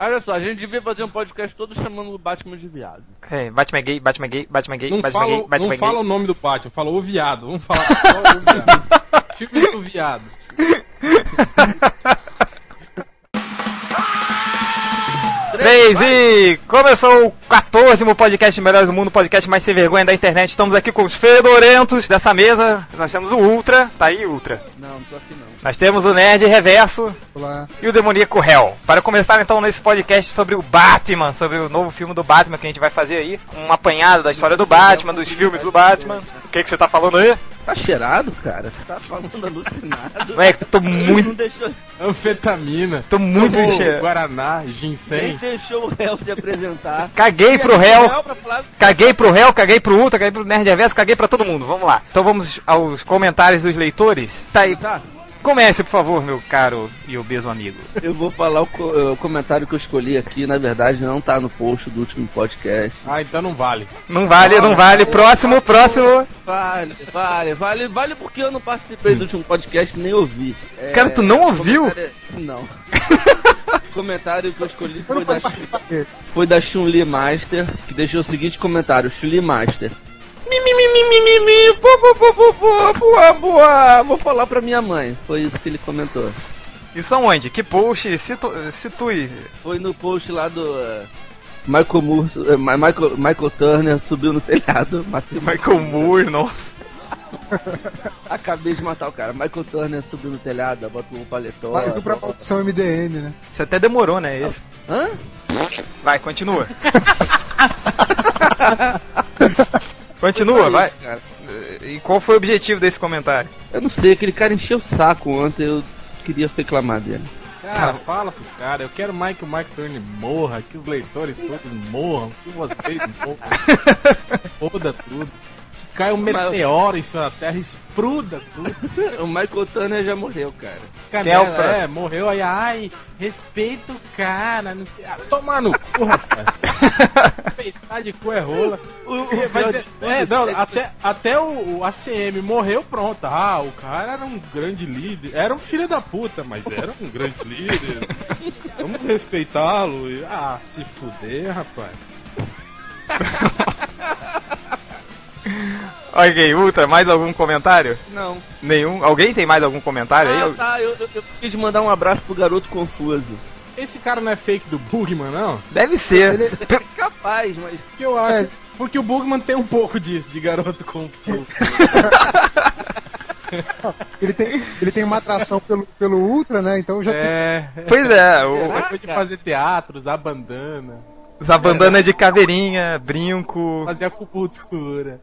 Olha só, a gente devia fazer um podcast todo chamando o Batman de viado. É, Batman gay, Batman gay, Batman gay, Batman gay, Batman gay. Não fala o nome do Batman, fala o viado. Vamos falar só o viado. Tipo do viado. E começou o 14º podcast Melhores do Mundo, podcast mais sem vergonha da internet. Estamos aqui com os fedorentos dessa mesa. Nós temos o Ultra. Tá aí, Ultra? Não, não tô aqui não. Nós temos o Nerd Reverso. Olá. E o demoníaco Hell. Para começar então nesse podcast sobre o Batman, sobre o novo filme do Batman que a gente vai fazer aí. Um apanhado da história do Batman, dos filmes do Batman. O que você tá falando aí? Tá cheirado, cara? Tá falando alucinado. Ué, tô muito... Não deixou... Anfetamina. Tô muito cheirado. Guaraná, ginseng. Nem deixou o réu se apresentar. Caguei pro réu. Caguei pro Ultra, caguei pro Nerd Reverso, caguei pra todo mundo. Vamos lá. Então vamos aos comentários dos leitores. Tá aí. Tá. Comece, por favor, meu caro e obeso amigo. Eu vou falar o comentário que eu escolhi aqui, na verdade, não tá no post do último podcast. Ah, então não vale. Não vale, não vale. Próximo, próximo. Vale porque eu não participei do último podcast, nem ouvi. É, cara, tu não ouviu? Não. O comentário que eu escolhi foi da Chun-Li Master, que deixou o seguinte comentário, Chun-Li Master. Vou falar pra minha mãe. Foi isso que ele comentou. Isso aonde? Que post? Situe. Foi no post lá do Michael Turner subiu no telhado. Michael Moore, não. Acabei de matar o cara. Michael Turner subiu no telhado, botou um paletó. Mas pra produção MDM, né? Você até demorou, né? Esse. Hã? Vai, continua. Continua, vai. Cara. E qual foi o objetivo desse comentário? Eu não sei, aquele cara encheu o saco ontem, eu queria reclamar dele. Cara, fala pro cara, eu quero mais que o Michael Turner morra, que os leitores todos morram, que vocês morram. Foda tudo. Que caia um meteoro em sua terra, espruda tudo. O Michael Turner já morreu, cara. Canela, morreu aí, ai, respeita o cara. Não... Ah, toma no cu, rapaz. Peitar de cu é rola. Até o ACM morreu, pronto. Ah, o cara era um grande líder. Era um filho da puta, mas era um grande líder. Vamos respeitá-lo. Ah, se fuder, rapaz. Ok, Ultra, mais algum comentário? Não. Nenhum? Alguém tem mais algum comentário aí? Tá, eu quis mandar um abraço pro Garoto Confuso. Esse cara não é fake do Bugman, não? Deve ser. Ele é capaz, mas... Eu acho, porque o Bugman tem um pouco disso, de Garoto Confuso. Ele tem uma atração pelo Ultra, né? Então já tem... Pois é. Depois de fazer teatro, usar bandana... Usar bandana de caveirinha, brinco... Fazer acupuntura...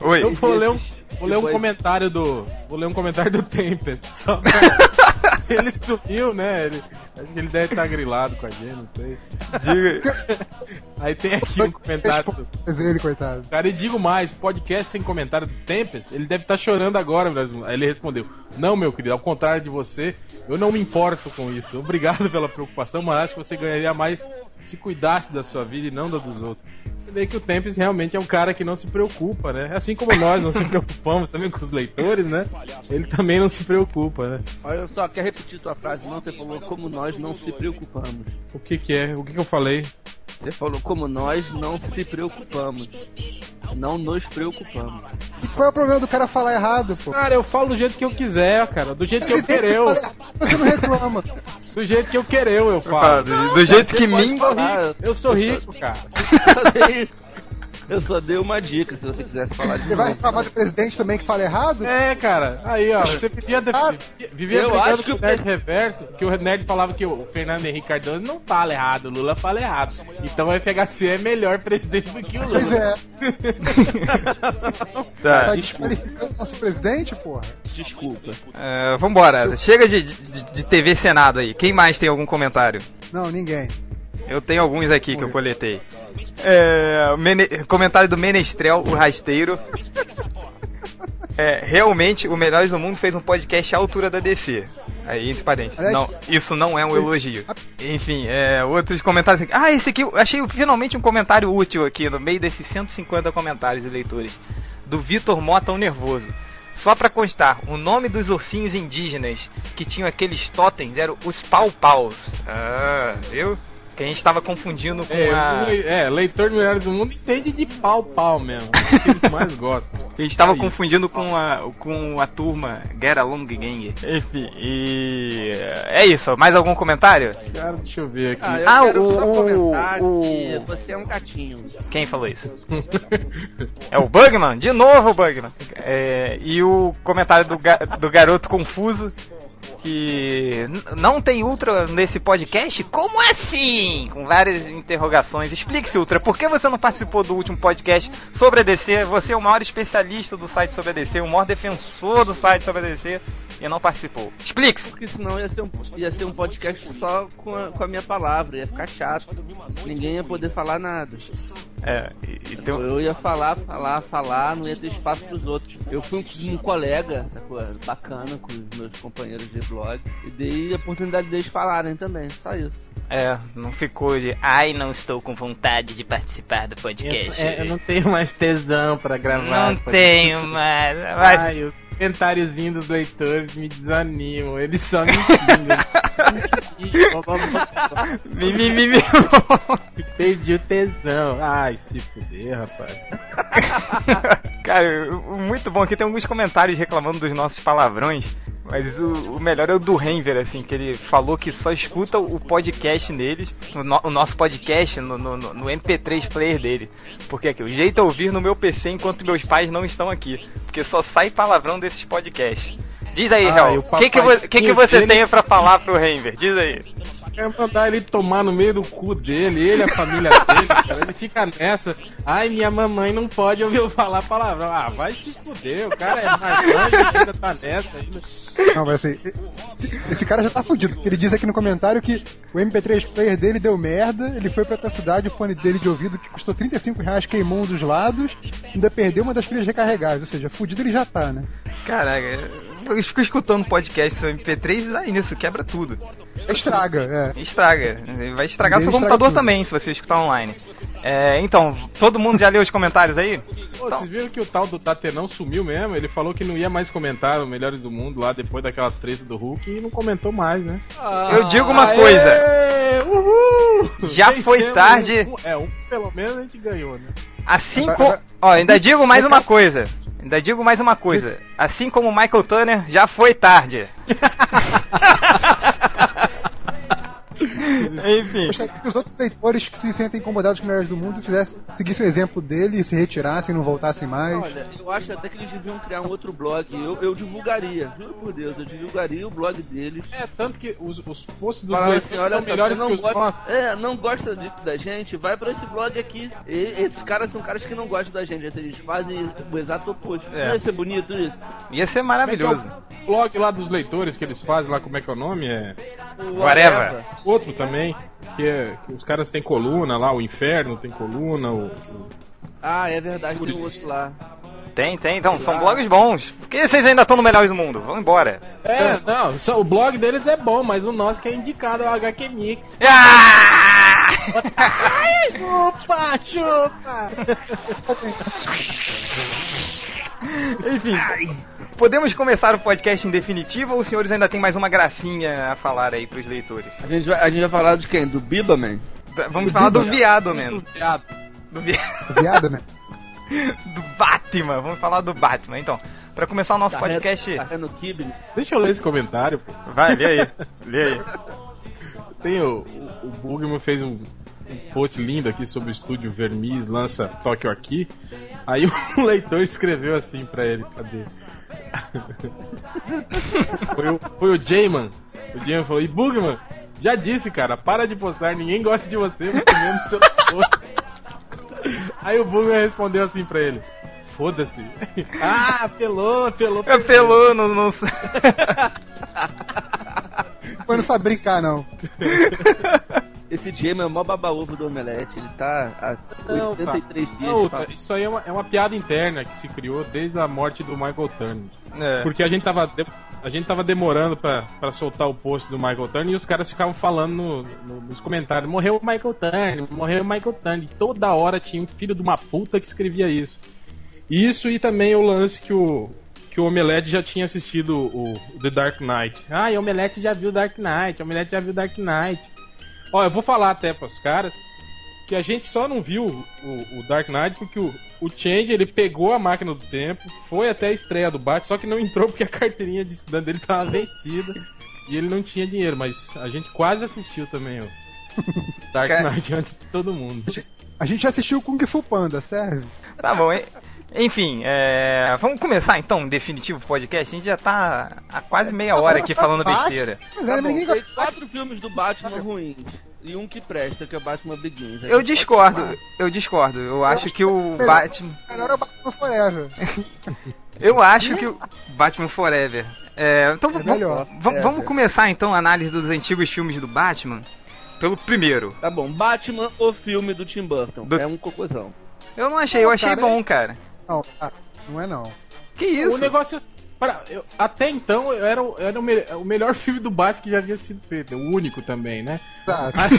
Oi. Eu vou ler um comentário do... Vou ler um comentário do Tempest, só pra... Ele sumiu, né? Acho que ele deve estar grilado com a gente, não sei... Diga... Aí tem aqui um comentário do... Ele, coitado... Cara, e digo mais, podcast sem comentário do Tempest, ele deve estar chorando agora, Brasil... Aí ele respondeu... Não, meu querido, ao contrário de você, eu não me importo com isso. Obrigado pela preocupação, mas acho que você ganharia mais se cuidasse da sua vida e não da dos outros. Você vê que o Tempest realmente é um cara que não se preocupa, né? Assim como nós não se preocupamos também com os leitores, né? Ele também não se preocupa, né? Olha só, quer repetir tua frase? Não, você falou como nós não se preocupamos. O que que é? O que eu falei? Você falou como nós não se preocupamos. Não nos preocupamos. E qual é o problema do cara falar errado, pô? Cara, eu falo do jeito que eu quiser, cara. Do jeito que eu querer. Você não reclama. Do jeito que eu querer, eu falo. Do jeito que mim... Eu sou rico, cara. Eu só dei uma dica, se você quisesse falar de novo. Você vai reclamar do presidente também que fala errado? É, cara. Aí, ó. Você vivia brigando com o Nerd Reverso, que o Nerd falava que o Fernando Henrique Cardoso não fala errado, o Lula fala errado. Então o FHC é melhor presidente do que o Lula. Pois é. Tá desqualificando o nosso presidente, porra? Desculpa. Vambora. Chega de TV Senado aí. Quem mais tem algum comentário? Não, ninguém. Eu tenho alguns aqui que eu coletei. Comentário do Menestrel, o rasteiro. Realmente, o Melhores do Mundo fez um podcast à altura da DC. Aí, entre parênteses. Não, isso não é um elogio. Enfim, outros comentários aqui. Ah, esse aqui, eu achei finalmente um comentário útil aqui, no meio desses 150 comentários de leitores. Do Vitor Mota, o Nervoso. Só pra constar, o nome dos ursinhos indígenas que tinham aqueles totens eram os pau-paus. Ah, viu? Que a gente tava confundindo com leitor de Melhores do Mundo entende de pau-pau mesmo. É o que eles mais gostam. A gente tava confundindo com a turma Get Along Gang. Enfim, e... é isso. Mais algum comentário? Cara, deixa eu ver aqui. Eu quero só comentar que você é um gatinho. Quem falou isso? É o Bugman? De novo o Bugman. É, e o comentário do Garoto Confuso, que não tem Ultra nesse podcast? Como assim? Com várias interrogações. Explique-se, Ultra, por que você não participou do último podcast sobre a DC? Você é o maior especialista do site sobre a DC, o maior defensor do site sobre a DC, e não participou. Explique-se! Porque senão ia ser um podcast só com a minha palavra, ia ficar chato. Ninguém ia poder falar nada. Eu ia falar, não ia ter espaço pros outros. Eu fui um colega bacana com os meus companheiros de blog e dei a oportunidade deles falarem também, só isso. Não ficou de ai, não estou com vontade de participar do podcast. Eu não tenho mais tesão pra gravar. Não tenho mais. Mas... ai, os comentáriozinhos dos leitores me desanimam, eles só me xingam. Perdi o tesão. Ai, se fuder, rapaz. Cara, muito bom. Aqui tem alguns comentários reclamando dos nossos palavrões. Mas o melhor é o do Renver, assim, que ele falou que só escuta o podcast neles, o nosso podcast no MP3 player dele. Porque aqui, o jeito é ouvir no meu PC enquanto meus pais não estão aqui. Porque só sai palavrão desses podcasts. Diz aí, Hel, o que você tem pra falar pro Renver? Diz aí. Quer mandar ele tomar no meio do cu dele, ele, a família dele, cara, ele fica nessa. Ai, minha mamãe não pode ouvir eu falar palavrão. Ah, vai se fuder, o cara é marcante e ainda tá nessa ainda. Não, mas assim, esse cara já tá fudido. Ele diz aqui no comentário que o MP3 player dele deu merda, ele foi pra outra cidade, o fone dele de ouvido que custou R$35 queimou um dos lados, ainda perdeu uma das pilhas recarregáveis, ou seja, fudido ele já tá, né? Caraca... eu fico escutando podcast sobre MP3 aí nisso, quebra tudo. Estraga, vai estragar seu computador tudo. Também, se você escutar online. Então, todo mundo já leu os comentários aí? Pô, então. Vocês viram que o tal do Tatenão sumiu mesmo? Ele falou que não ia mais comentar o Melhores do Mundo lá depois daquela treta do Hulk e não comentou mais, né? Eu digo uma coisa. Uhul! Já foi tarde. Pelo menos a gente ganhou, né? Assim como... ainda digo mais uma coisa. Assim como o Michael Turner, já foi tarde. Enfim. Eu gostaria que os outros leitores que se sentem incomodados com os Melhores do Mundo seguissem o exemplo dele e se retirassem, não voltassem mais. Olha, eu acho até que eles deviam criar um outro blog. Eu divulgaria, juro por Deus, eu divulgaria o blog deles. Tanto que os posts dos leitores são melhores que os nossos. Não gosta da gente, vai pra esse blog aqui. E esses caras são caras que não gostam da gente, eles fazem o exato oposto. Não ia ser bonito isso? Ia ser maravilhoso. O blog lá dos leitores que eles fazem lá, como é que é o nome? Whatever. Outro também, que os caras têm coluna lá, o Inferno tem coluna, Ah, é verdade, tem o outro lá. Tem, então, são blogs bons. Por que vocês ainda estão no Melhores do Mundo? Vão embora. O blog deles é bom, mas o nosso que é indicado é o HQ Mix. Ai, chupa! Enfim... podemos começar o podcast em definitivo ou os senhores ainda tem mais uma gracinha a falar aí pros leitores? A gente vai falar de quem? Do Bibaman? Vamos falar do viado, man. Do viado, né? Do Batman. Vamos falar do Batman. Então, pra começar o nosso podcast... Deixa eu ler esse comentário, pô. Vai, lê aí. O Bugman fez um post lindo aqui sobre o estúdio Vermis, lança Tóquio aqui. Aí um leitor escreveu assim pra ele, cadê? Foi o Jayman. O Jayman falou, e Bugman, já disse, cara, para de postar, ninguém gosta de você, muito menos do seu post. Aí o Bugman respondeu assim pra ele, foda-se. Apelou, não sei. Mas não sabe brincar, não. Esse Jayman é o maior baba-ovo do Omelete, ele tá há 83 dias. Tá. Isso aí é uma piada interna que se criou desde a morte do Michael Turner. Porque a gente tava demorando pra soltar o post do Michael Turner e os caras ficavam falando nos comentários, morreu o Michael Turner, e toda hora tinha um filho de uma puta que escrevia isso. E também o lance que o que o Omelete já tinha assistido o The Dark Knight. Ah, e o Omelete já viu Dark Knight, o Omelete já viu Dark Knight. Ó, eu vou falar até pros caras que a gente só não viu o Dark Knight porque o Change, ele pegou a máquina do tempo, foi até a estreia do Batman, só que não entrou porque a carteirinha de estudante dele tava vencida e ele não tinha dinheiro, mas a gente quase assistiu também o Dark Knight antes de todo mundo. A gente assistiu o Kung Fu Panda, serve? Tá bom, hein? Enfim, vamos começar então um definitivo podcast. A gente já tá há quase meia hora aqui falando besteira. Mas tá bom, tem 4 filmes do Batman ruins e um que presta, que é o Batman Begins. Eu discordo. Eu acho que o Batman... Melhor é o Batman Forever. Eu acho que o Batman Forever. Então vamos começar então a análise dos antigos filmes do Batman pelo primeiro. Tá bom, Batman, o filme do Tim Burton. É um cocôzão. Eu não achei, eu achei bom, cara. Não, não é não. Que isso? O negócio... até então, era o melhor filme do Batman que já havia sido feito. O único também, né? Tá. Mas...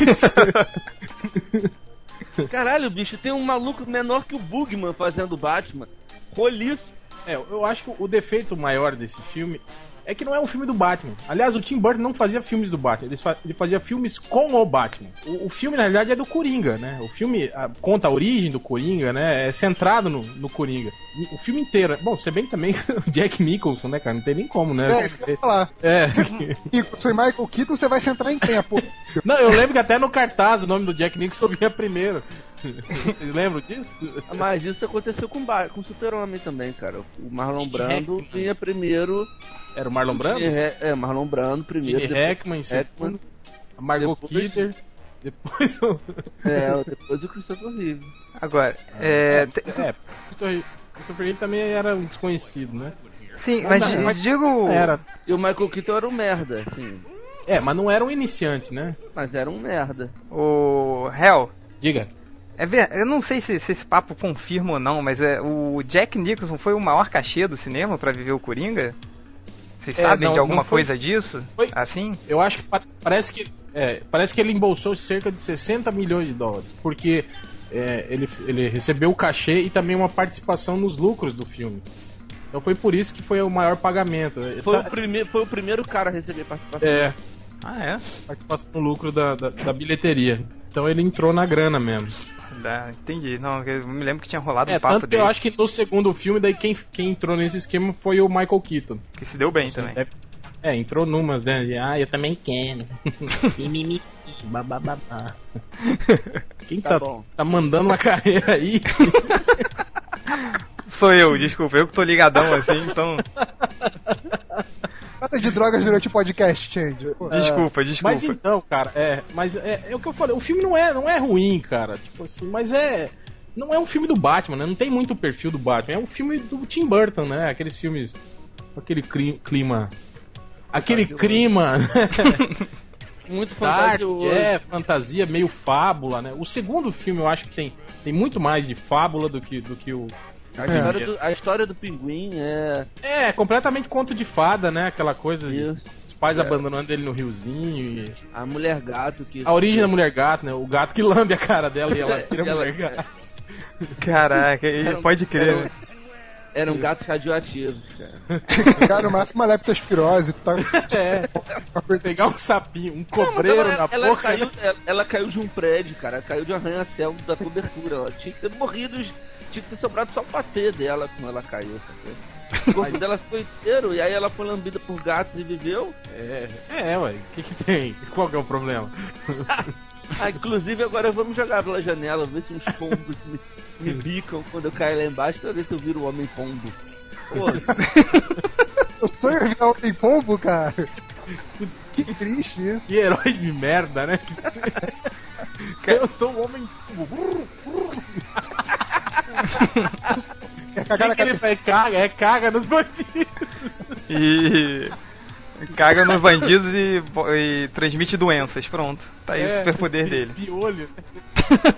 Caralho, bicho, tem um maluco menor que o Bugman fazendo Batman. Roliço. Eu acho que o defeito maior desse filme é que não é um filme do Batman. Aliás, o Tim Burton não fazia filmes do Batman. Ele fazia filmes com o Batman. O filme, na realidade, é do Coringa, né? O filme conta a origem do Coringa, né? É centrado no Coringa. O filme inteiro... Bom, se bem que também o Jack Nicholson, né, cara? Não tem nem como, né? É, isso que eu ia falar. Nicholson e Michael Keaton, você vai centrar em tempo. Não, eu lembro que até no cartaz o nome do Jack Nicholson vinha primeiro. Vocês lembram disso? Mas isso aconteceu com o Super-Homem também, cara. O Marlon Brando vinha primeiro. Era o Marlon Brando? Marlon Brando primeiro. Gene Hackman, Hackman, Margot Kidder, depois o... depois o Christopher Reeve. Agora, Christopher Reeve também era um desconhecido, né? Sim, mas digo... Era. E o Michael Keaton era um merda, assim. Mas não era um iniciante, né? Mas era um merda. O... Hell. Diga. Eu não sei se esse papo confirma ou não, mas o Jack Nicholson foi o maior cachê do cinema pra viver o Coringa? Vocês sabem de alguma coisa disso? Foi. Assim? Eu acho que parece que ele embolsou cerca de 60 milhões de dólares, porque ele recebeu o cachê e também uma participação nos lucros do filme. Então foi por isso que foi o maior pagamento. Foi o primeiro cara a receber participação. Participação no lucro da bilheteria. Então ele entrou na grana mesmo. Entendi, não, eu me lembro que tinha rolado um papo tanto dele. Eu acho que no segundo filme, daí quem entrou nesse esquema foi o Michael Keaton. Que se deu bem também. Entrou numas, né? Eu também quero. Babababá. Quem tá mandando uma carreira aí? Sou eu, desculpa, eu que tô ligadão assim, então... Trata de drogas durante o podcast, Change. Desculpa. Mas então, cara, mas é o que eu falei, o filme não é ruim, cara, tipo assim, mas não é um filme do Batman, né? Não tem muito o perfil do Batman, é um filme do Tim Burton, né? Aqueles filmes, aquele clima, né? Muito fantasioso. Fantasia, meio fábula, né? O segundo filme eu acho que tem muito mais de fábula do que o... A história do pinguim é... completamente conto de fada, né? Aquela coisa de os pais abandonando ele no riozinho e... A Mulher-Gato que... A origem da Mulher-Gato, né? O gato que lambe a cara dela e ela tira a Mulher-Gato. Caraca, pode crer, né? Eram gatos radioativos, cara. Cara, o máximo é uma leptospirose, tá? Pegar um sapinho, um cobreiro na boca. Ela caiu de um prédio, cara. Ela caiu de um arranha-céu da cobertura. Ela tinha que ter morrido... Tinha que ter sobrado só o patê dela quando ela caiu, sabe? O corpo dela ficou inteiro e aí ela foi lambida por gatos e viveu. Ué, o que tem? Qual que é o problema? Inclusive agora vamos jogar pela janela, ver se uns pombos me bicam quando eu caio lá embaixo pra ver se eu viro o homem pombo. Pô. Eu sou o homem pombo, cara? Que triste isso. Que heróis de merda, né? Eu sou o homem pombo. Caga nos bandidos. Caga nos bandidos e transmite doenças. Pronto, tá aí o superpoder dele. Piolho.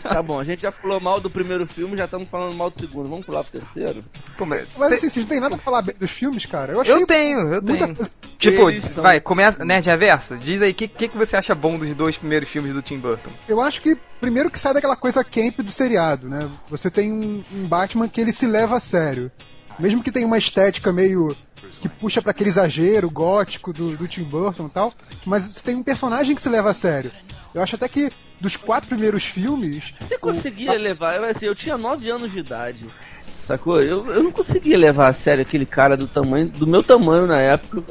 Tá bom, a gente já falou mal do primeiro filme, já estamos falando mal do segundo. Vamos pular pro terceiro? Mas assim, vocês não tem nada pra falar bem dos filmes, cara? Eu tenho. Tipo, vai, começa, Nerd Reverso, diz aí, o que você acha bom dos dois primeiros filmes do Tim Burton? Eu acho que, primeiro que sai daquela coisa camp do seriado, né? Você tem um Batman que ele se leva a sério. mesmo que tenha uma estética meio que puxa pra aquele exagero gótico do Tim Burton e tal, mas você tem um personagem que se leva a sério. Eu acho até que dos 4 primeiros filmes... Você conseguia levar... Assim, eu tinha 9 anos de idade, sacou? Eu não conseguia levar a sério aquele cara do meu tamanho na época,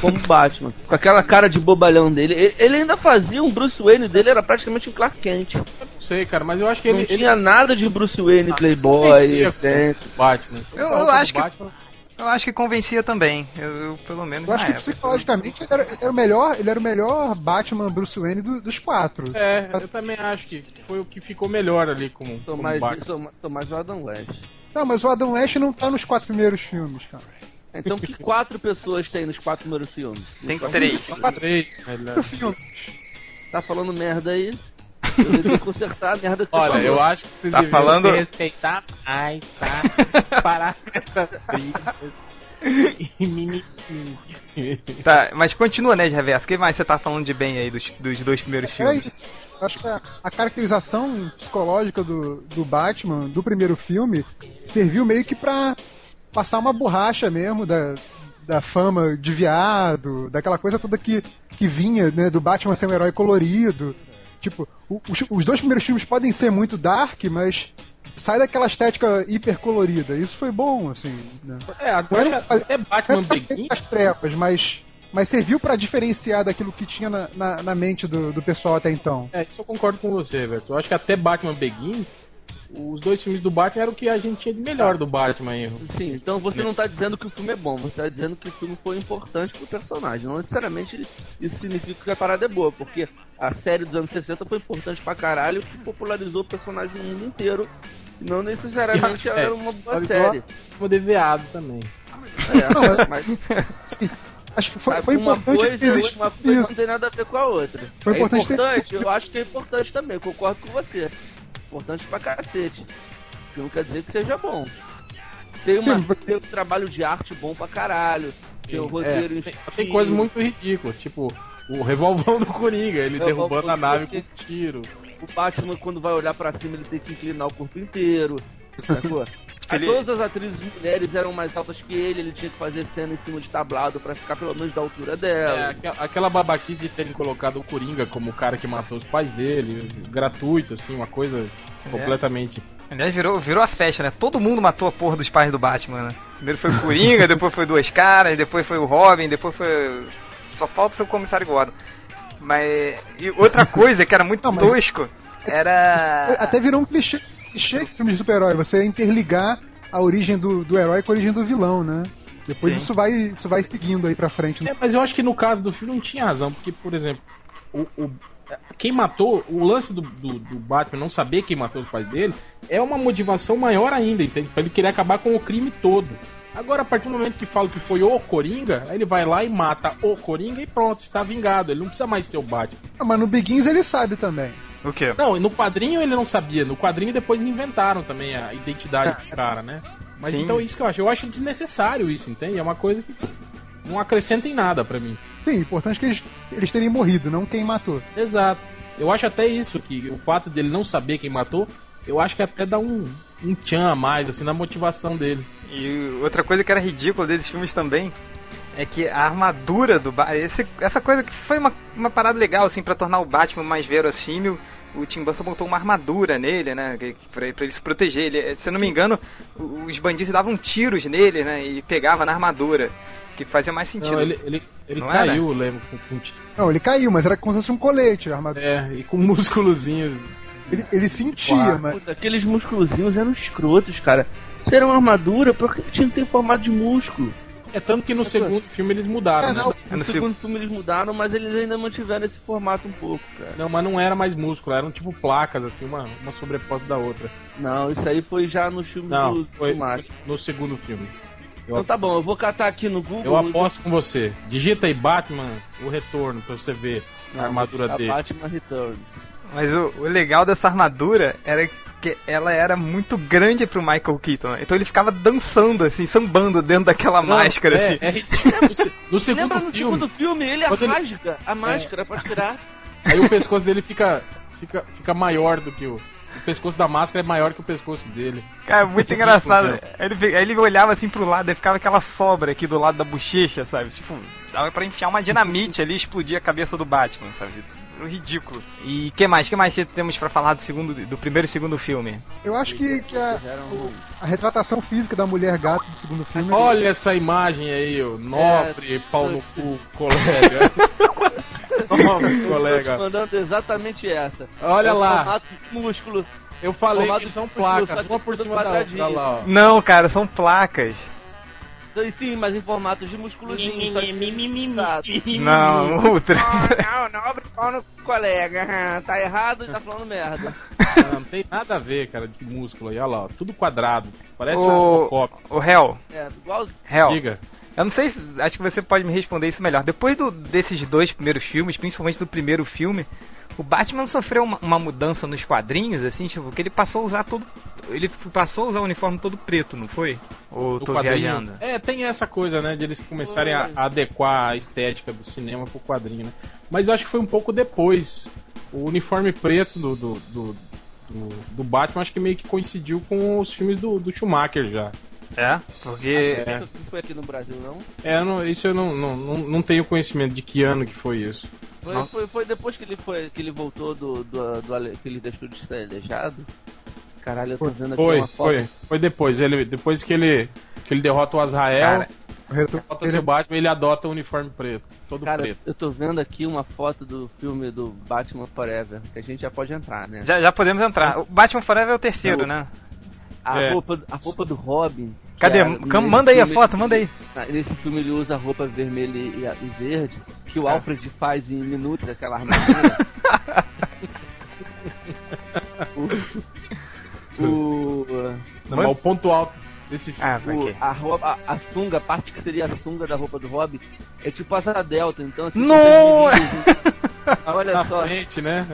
como Batman. Com aquela cara de bobalhão dele. Ele ainda fazia um Bruce Wayne dele, era praticamente um Clark Kent. Eu não sei, cara, mas eu acho que ele... Não tinha nada de Bruce Wayne, Playboy, Batman. Eu acho que... Batman. Eu acho que convencia também, eu pelo menos. Eu acho que psicologicamente ele era o melhor Batman Bruce Wayne dos 4. É, eu também acho que foi o que ficou melhor ali como Batman. Sou mais o Adam West. Não, mas o Adam West não tá nos 4 primeiros filmes, cara. Então que 4 pessoas tem nos 4 primeiros filmes? Tem 3. Filmes. Tá falando merda aí? Eu devia consertar a merda que você falou. Eu acho que você tá falando... se respeitar mais, tá? Parar essas brigas. Tá, mas continua, né, Reverso? O que mais você tá falando de bem aí dos 2 primeiros filmes? Eu acho que a caracterização psicológica do Batman, do primeiro filme, serviu meio que pra passar uma borracha mesmo da fama de viado, daquela coisa toda que vinha, né, do Batman ser um herói colorido. Tipo, os 2 primeiros filmes podem ser muito dark, mas sai daquela estética hipercolorida. Isso foi bom, assim, né? Agora até Batman Begins as trevas, mas serviu pra diferenciar daquilo que tinha na mente do pessoal até então. Isso eu concordo com você, Beto. Eu acho que até Batman Begins, os 2 filmes do Batman eram o que a gente tinha de melhor do Batman aí. Sim, então você não tá dizendo que o filme é bom, você tá dizendo que o filme foi importante pro personagem. Não necessariamente isso significa que a parada é boa, porque a série dos anos 60 foi importante pra caralho, que popularizou o personagem no mundo inteiro. Não necessariamente ela era uma boa série. Ficou deviado também. Acho que foi importante. Uma coisa não tem nada a ver com a outra. Foi importante, eu acho que é importante também, concordo com você. Importante pra cacete, que não quer dizer que seja bom. Tem um trabalho de arte bom pra caralho. Tem o roteiro, tem coisa muito ridícula, tipo o revolvão do Coringa, ele derrubando a nave com um tiro. O Batman, quando vai olhar pra cima, ele tem que inclinar o corpo inteiro. Todas as atrizes mulheres eram mais altas que ele tinha que fazer cena em cima de tablado pra ficar pelo menos da altura dela. Aquela babaquice de terem colocado o Coringa como o cara que matou os pais dele, gratuito, assim, uma coisa completamente... Aliás, virou a festa, né? Todo mundo matou a porra dos pais do Batman, né? Primeiro foi o Coringa, depois foi 2 caras, depois foi o Robin, depois foi... Só falta o seu comissário Gordon. Mas... E outra coisa que era muito tosco, era... Até virou um clichê. Chega de filme de super-herói, você interligar a origem do herói com a origem do vilão, né? Depois isso vai seguindo aí pra frente. Né? Mas eu acho que no caso do filme não tinha razão, porque, por exemplo, quem matou, o lance do Batman não saber quem matou os pais dele é uma motivação maior ainda, entende? Pra ele querer acabar com o crime todo. Agora, a partir do momento que fala que foi o Coringa, aí ele vai lá e mata o Coringa e pronto, está vingado. Ele não precisa mais ser o Batman. Ah, mas no Begins ele sabe também. O quê? Não, no quadrinho ele não sabia. No quadrinho depois inventaram também a identidade do cara, né? Mas sim. Então isso que eu acho. Eu acho desnecessário isso, entende? É uma coisa que não acrescenta em nada pra mim. Sim, o importante é que eles terem morrido, não quem matou. Exato. Eu acho até isso, que o fato dele não saber quem matou, eu acho que até dá um tchan a mais, assim, na motivação dele. E outra coisa que era ridícula desses filmes também é que a armadura do Batman, essa coisa que foi uma parada legal, assim, pra tornar o Batman mais verossímil. O Tim Burton botou uma armadura nele, né, pra ele se proteger. Ele, se eu não me engano, os bandidos davam tiros nele, né, e pegava na armadura, que fazia mais sentido. Não, ele não caiu, era? Lembro. Não, ele caiu, mas era como se fosse um colete a armadura. E com músculozinhos. Ele sentia, mas... Puta, aqueles músculozinhos eram escrotos, cara. Se era uma armadura, porque tinha que ter formato de músculo. Tanto que no segundo filme eles mudaram, né? No segundo filme eles mudaram, mas eles ainda mantiveram esse formato um pouco, cara. Não, mas não era mais músculo, eram tipo placas, assim, uma sobreposta da outra. Não, isso aí foi já no filme no segundo filme. Então tá bom, eu vou catar aqui no Google. Eu aposto com você. Digita aí Batman, o retorno, pra você ver a armadura dele. Batman Returns. Mas o legal dessa armadura era que ela era muito grande pro Michael Keaton, né? Então ele ficava dançando, assim, sambando dentro daquela máscara. No segundo filme, ele rasga a máscara pra tirar. Aí o pescoço dele fica maior do que o... O pescoço da máscara é maior que o pescoço dele. Cara, muito engraçado. Ele olhava assim pro lado e ficava aquela sobra aqui do lado da bochecha, sabe? Tipo, dava pra enfiar uma dinamite ali e explodir a cabeça do Batman, sabe? Ridículo. E que mais temos pra falar do primeiro e segundo filme? Eu acho que a retratação física da Mulher-Gato do segundo filme... Olha essa imagem aí, o nobre, pau no cu, colega. Nobre, colega. Mandando exatamente essa. Olha lá. Formato de músculo. Eu falei que são placas, uma por cima da outra lá, ó. Não, cara, são placas. Sim, mas em formato de musculozinho. Não, Ultra. Não, abre o pau no colega. Tá errado e tá falando merda. Não tem nada a ver, cara, de músculo aí. Olha lá, ó, tudo quadrado. Parece um copo. O Hell. É, igual. Hell. Diga. Eu não sei, acho que você pode me responder isso melhor. Depois desses dois primeiros filmes, principalmente do primeiro filme, o Batman sofreu uma mudança nos quadrinhos, assim, tipo, que ele passou a usar o uniforme todo preto, não foi? Ou tô viajando? É, tem essa coisa, né, de eles começarem a adequar a estética do cinema pro quadrinho, né? Mas eu acho que foi um pouco depois. O uniforme preto do Batman acho que meio que coincidiu com os filmes do Schumacher já. É? Porque... Ah, não foi aqui no Brasil, não? É, isso eu não tenho conhecimento de que ano que foi isso. Foi depois que ele voltou que ele deixou de estar aleijado. Caralho, eu tô vendo aqui uma foto. Foi depois. Depois que ele derrota o Azrael, derrota o Batman, ele adota o uniforme preto. Todo cara, preto. Eu tô vendo aqui uma foto do filme do Batman Forever, que a gente já pode entrar, né? Já podemos entrar. O Batman Forever é o terceiro, né? A roupa do Robin... Cadê? Manda aí a foto, manda aí. Nesse filme ele usa roupa vermelha e verde, que o Alfred faz em minutos, aquela armadura. Mas o ponto alto desse filme... A sunga, a parte que seria a sunga da roupa do Robin, é tipo a delta, então... Assim, não! Olha na só. Frente, né?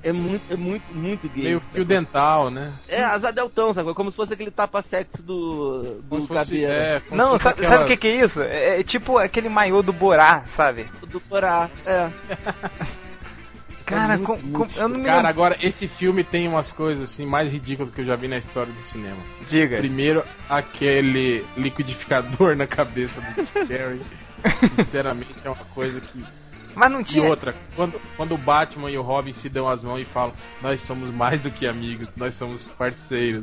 É muito gay. Meio fio dental, né? É, asa deltão, sabe? Como se fosse aquele tapa-sexo do cabelo. Não, sabe o que é isso? É tipo aquele maiô do Borá, sabe? Do Borá, é. Cara, eu não me... Cara, agora, esse filme tem umas coisas assim mais ridículas que eu já vi na história do cinema. Diga. Primeiro, aquele liquidificador na cabeça do Jerry. Sinceramente, é uma coisa que... Mas não tinha... E outra, quando o Batman e o Robin se dão as mãos e falam: nós somos mais do que amigos, nós somos parceiros.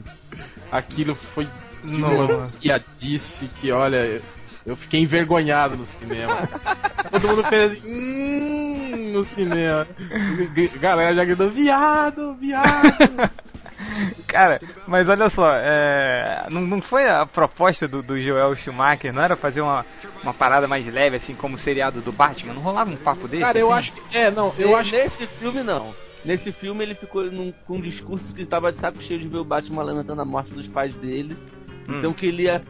Aquilo foi de uma piadice que, olha, eu fiquei envergonhado no cinema. Todo mundo fez assim, no cinema. Galera já gritou, viado, viado. Cara, mas olha só, não foi a proposta do Joel Schumacher, não era fazer uma parada mais leve, assim, como o seriado do Batman? Não rolava um papo desse? Cara, eu assim? Acho que... Nesse filme, não. Nesse filme ele ficou com um discurso que tava de saco cheio de ver o Batman lamentando a morte dos pais dele. Então que ele ia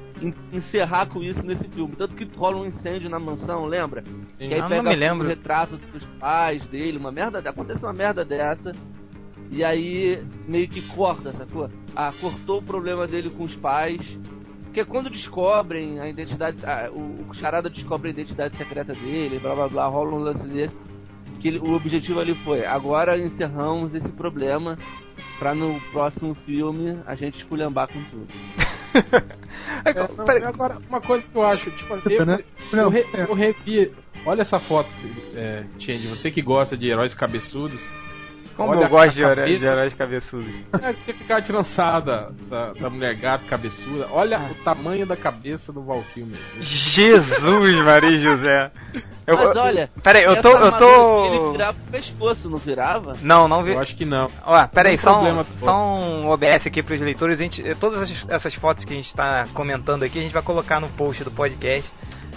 encerrar com isso nesse filme. Tanto que rola um incêndio na mansão, lembra? Sim. Que aí pega o retrato dos pais dele, acontece uma merda dessa. E aí, meio que corta, sacou? Cortou o problema dele com os pais. Porque quando descobrem a identidade... O Charada descobre a identidade secreta dele, blá blá blá, rola um lance dele. Que o objetivo ali foi: agora encerramos esse problema pra no próximo filme a gente esculhambar com tudo. Agora, uma coisa que eu acho, tipo, eu revi... Olha essa foto, Change, você que gosta de heróis cabeçudos... Como olha, eu gosto de heróis cabeçudos. É que você ficar trançada da Mulher-Gato cabeçuda. Olha o tamanho da cabeça do Valkyrie. Jesus, Maria José. Mas olha... Peraí, eu tô... Ele virava o pescoço, não virava? Não virava. Eu acho que não. Ó, peraí, só um OBS aqui pros leitores. A gente, todas essas fotos que a gente tá comentando aqui, a gente vai colocar no post do podcast.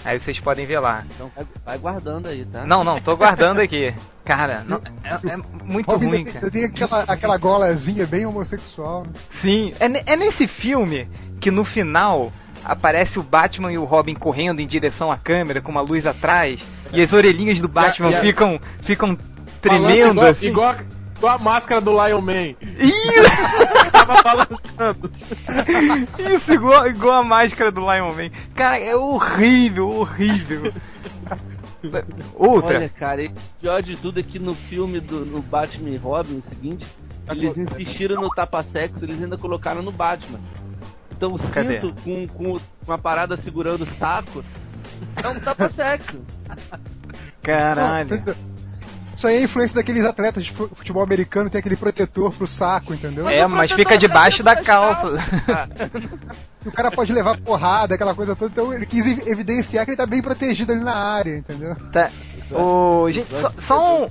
Aí vocês podem ver lá. Então vai guardando aí, tá? Não, tô guardando aqui. Cara, é muito Robin ruim, cara. Tem aquela golazinha bem homossexual, né? Sim, é nesse filme que no final aparece o Batman e o Robin correndo em direção à câmera com uma luz atrás e as orelhinhas do Batman ficam tremendo. Balança igual a máscara do Lion Man. Isso! Tava balançando. Isso, igual a máscara do Lion Man. Cara, é horrível, horrível. Outra. Olha, cara, o pior de tudo é que no filme do Batman e Robin, o seguinte, Eles insistiram no tapa-sexo, eles ainda colocaram no Batman. Então o cinto com uma parada segurando o saco é um tapa-sexo. Caralho. Isso aí é influência daqueles atletas de futebol americano, tem aquele protetor pro saco, entendeu? É, mas fica debaixo da calça. O cara pode levar porrada, aquela coisa toda, então ele quis evidenciar que ele tá bem protegido ali na área, entendeu? Tá. Ô, gente, só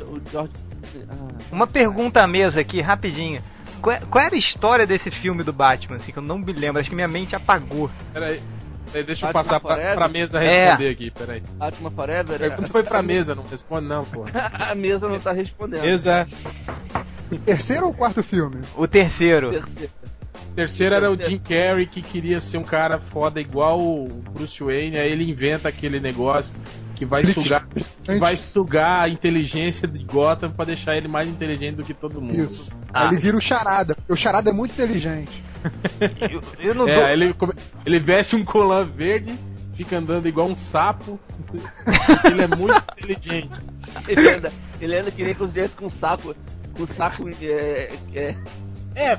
uma pergunta à mesa aqui, rapidinho. Qual era a história desse filme do Batman, assim, que eu não me lembro, acho que minha mente apagou. Peraí. Deixa eu Batman passar pra mesa responder aqui, peraí. Batman Forever? Pergunta foi pra mesa, não responde não, pô. A mesa não tá respondendo. Exato. Terceiro ou quarto filme? O terceiro. O terceiro era o Jim Carrey, que queria ser um cara foda igual o Bruce Wayne, aí ele inventa aquele negócio que vai sugar a inteligência de Gotham pra deixar ele mais inteligente do que todo mundo. Isso. Ah. Aí ele vira o Charada. O Charada é muito inteligente. Eu não dou... ele veste um colã verde, fica andando igual um sapo. Ele é muito inteligente. Ele anda que nem com os dedos com um sapo. Com um sapo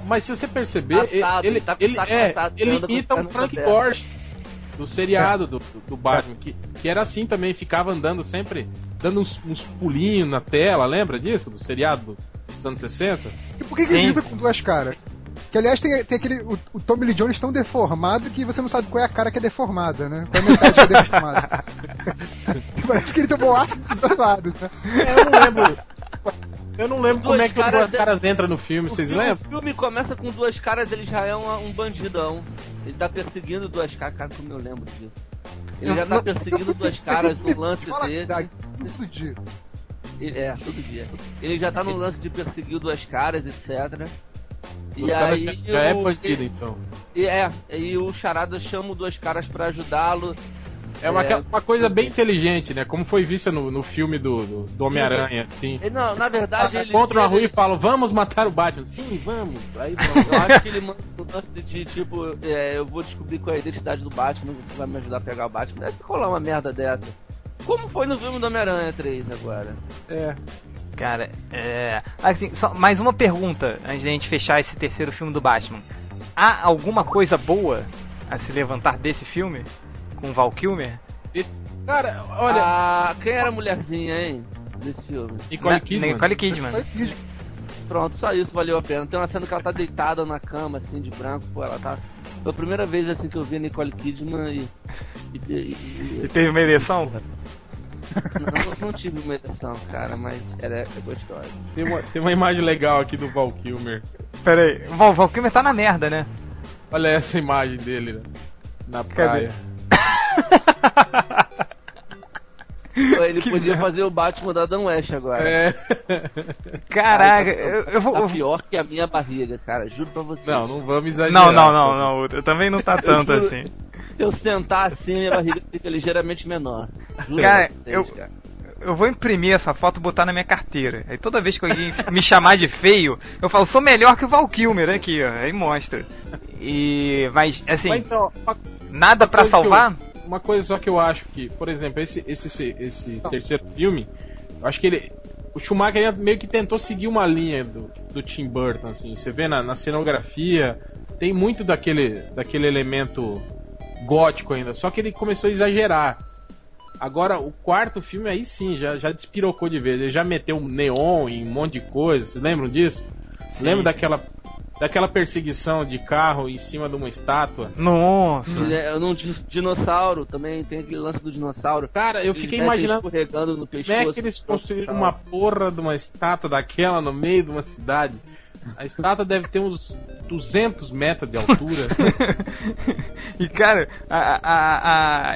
mas se você perceber, assado, ele imita um Frank Gorsh do seriado do Batman, que era assim também, ficava andando sempre, dando uns pulinhos na tela, lembra disso? Do seriado dos anos 60? E por que ele anda com duas caras? Que, aliás, tem aquele... O Tommy Lee Jones tão deformado que você não sabe qual é a cara que é deformada, né? Qual é a metade que é deformada. Parece que ele tomou ácido dos dois lados, né? Eu não lembro como é que os duas caras entram no filme, vocês lembram? O filme começa com duas caras, ele já é um bandidão. Ele tá perseguindo duas caras, cara, como eu lembro disso. Ele já tá perseguindo duas caras no lance desse. Todo dia. Ele já tá no lance de perseguir duas caras, etc. E aí, já é bandido, então. E o Charada chama os dois caras pra ajudá-lo. É uma coisa bem inteligente, né? Como foi vista no filme do Homem-Aranha, assim. Não, na verdade, ele encontra na rua e fala, vamos matar o Batman. Sim, vamos. Aí, eu acho que ele manda um lance de tipo, eu vou descobrir qual é a identidade do Batman, você vai me ajudar a pegar o Batman. Deve rolar uma merda dessa. Como foi no filme do Homem-Aranha 3 agora? É. Cara, assim, só mais uma pergunta antes de a gente fechar esse terceiro filme do Batman. Há alguma coisa boa a se levantar desse filme? Com o Val Kilmer? Cara, olha... quem era a mulherzinha, hein? Desse filme? Nicole Kidman. Pronto, só isso valeu a pena. Tem uma cena que ela tá deitada na cama, assim, de branco. Pô, ela tá... Foi a primeira vez, assim, que eu vi a Nicole Kidman e teve uma ereção? Não tive uma edição, cara, mas era gostosa. Tem uma imagem legal aqui do Val Kilmer. Pera aí, o Val Kilmer tá na merda, né? Olha essa imagem dele, né? Na praia. Ele podia fazer o Batman da Dan West agora. É. Caraca, eu vou... Tá pior que a minha barriga, cara, juro pra você. Não vamos exagerar. Não, eu também não tá tanto assim. Se eu sentar assim, minha barriga fica ligeiramente menor. Cara, eu vou imprimir essa foto e botar na minha carteira. Aí toda vez que alguém me chamar de feio, eu falo, sou melhor que o Val Kilmer aqui, ó. Aí mostra. Mas, assim, nada pra salvar? Uma coisa só que eu acho que, por exemplo, esse terceiro filme, eu acho que o Schumacher meio que tentou seguir uma linha do Tim Burton, assim. Você vê na cenografia, tem muito daquele elemento... gótico ainda, só que ele começou a exagerar. Agora, o quarto filme aí sim, já despirocou de vez. Ele já meteu neon em um monte de coisa. Vocês lembram disso? Sim. Lembra daquela perseguição de carro em cima de uma estátua? Nossa! Dinossauro também, tem aquele lance do dinossauro. Cara, eu fiquei imaginando no pescoço, como é que eles construíram uma porra de uma estátua daquela no meio de uma cidade. A estátua deve ter uns 200 metros de altura. E cara,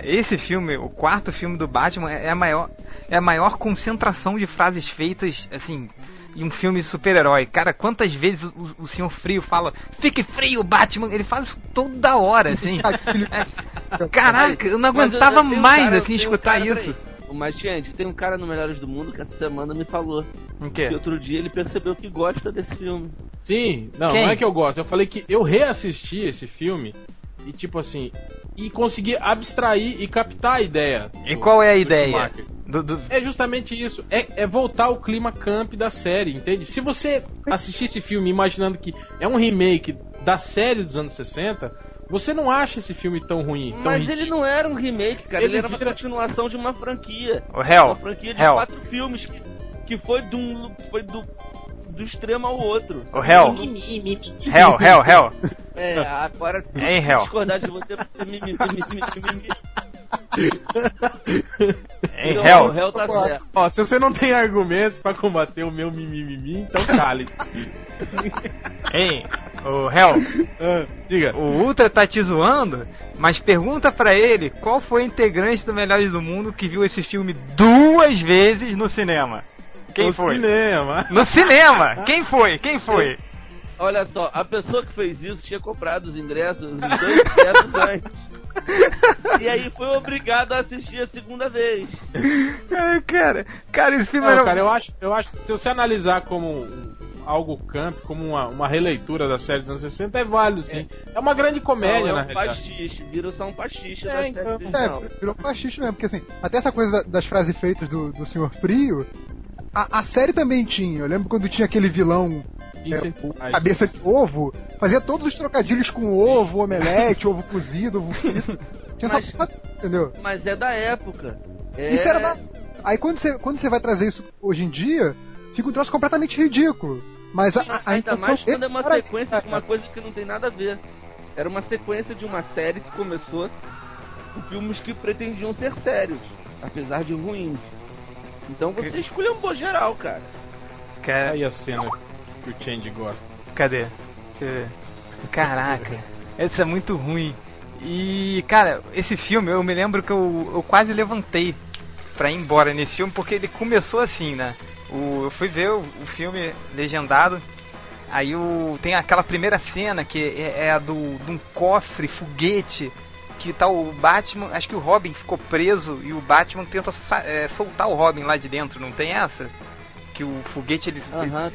esse filme, o quarto filme do Batman, é a maior concentração de frases feitas assim em um filme de super-herói. Cara, quantas vezes o Senhor Frio fala, fique frio, Batman! Ele fala isso toda hora, assim. Caraca, eu não aguentava escutar isso. Mas, gente, tem um cara no Melhores do Mundo que essa semana me falou que outro dia ele percebeu que gosta desse filme. Sim, não é que eu gosto. Eu falei que eu reassisti esse filme e, tipo assim, e consegui abstrair e captar a ideia. E qual é a ideia? É justamente isso. É voltar ao clima camp da série, entende? Se você assistir esse filme imaginando que é um remake da série dos anos 60... Você não acha esse filme tão ruim, tão Mas ridículo. Ele não era um remake, cara. Ele era uma continuação de uma franquia. Uma franquia de 4 filmes que foi de um... Foi do extremo ao outro. Hell. É, agora... Hein, Hell? Discordar de você... Hein, Hell? O Hell tá certo. Ó, se você não tem argumentos pra combater o meu mimimi, então cale. Hein... Ô, Hel, diga. O Ultra tá te zoando, mas pergunta pra ele qual foi o integrante do Melhores do Mundo que viu esse filme 2 vezes no cinema. Quem no foi? No cinema! Quem foi? Olha só, a pessoa que fez isso tinha comprado os 2 ingressos antes. E aí foi obrigado a assistir a segunda vez. É, cara, esse filme era... Cara, eu acho que se você analisar como... algo camp, como uma releitura da série dos anos 60, é válido, sim. É uma grande comédia, na realidade. Pastiche, virou só um pastiche. Virou um pastiche mesmo, porque assim, até essa coisa das frases feitas do Senhor Frio, a série também tinha. Eu lembro quando tinha aquele vilão cabeça de ovo, fazia todos os trocadilhos com ovo, omelete, ovo cozido, ovo frito. Tinha essa coisa, entendeu? Mas é da época. Isso era da... Aí quando você vai trazer isso hoje em dia, fica um troço completamente ridículo. Mas a ainda mais quando é uma sequência de uma coisa que não tem nada a ver. Era uma sequência de uma série que começou com filmes que pretendiam ser sérios, apesar de ruins. Então você escolheu um bom geral, cara. Aí a cena que o Change gosta. Cadê? Deixa eu ver. Caraca, isso é muito ruim. E, cara, esse filme, eu me lembro que eu quase levantei pra ir embora nesse filme, porque ele começou assim, né? Eu fui ver o filme legendado. Aí tem aquela primeira cena que é a de um cofre, foguete, que tá o Batman, acho que o Robin ficou preso e o Batman tenta soltar o Robin lá de dentro, não tem essa? Que o foguete ele...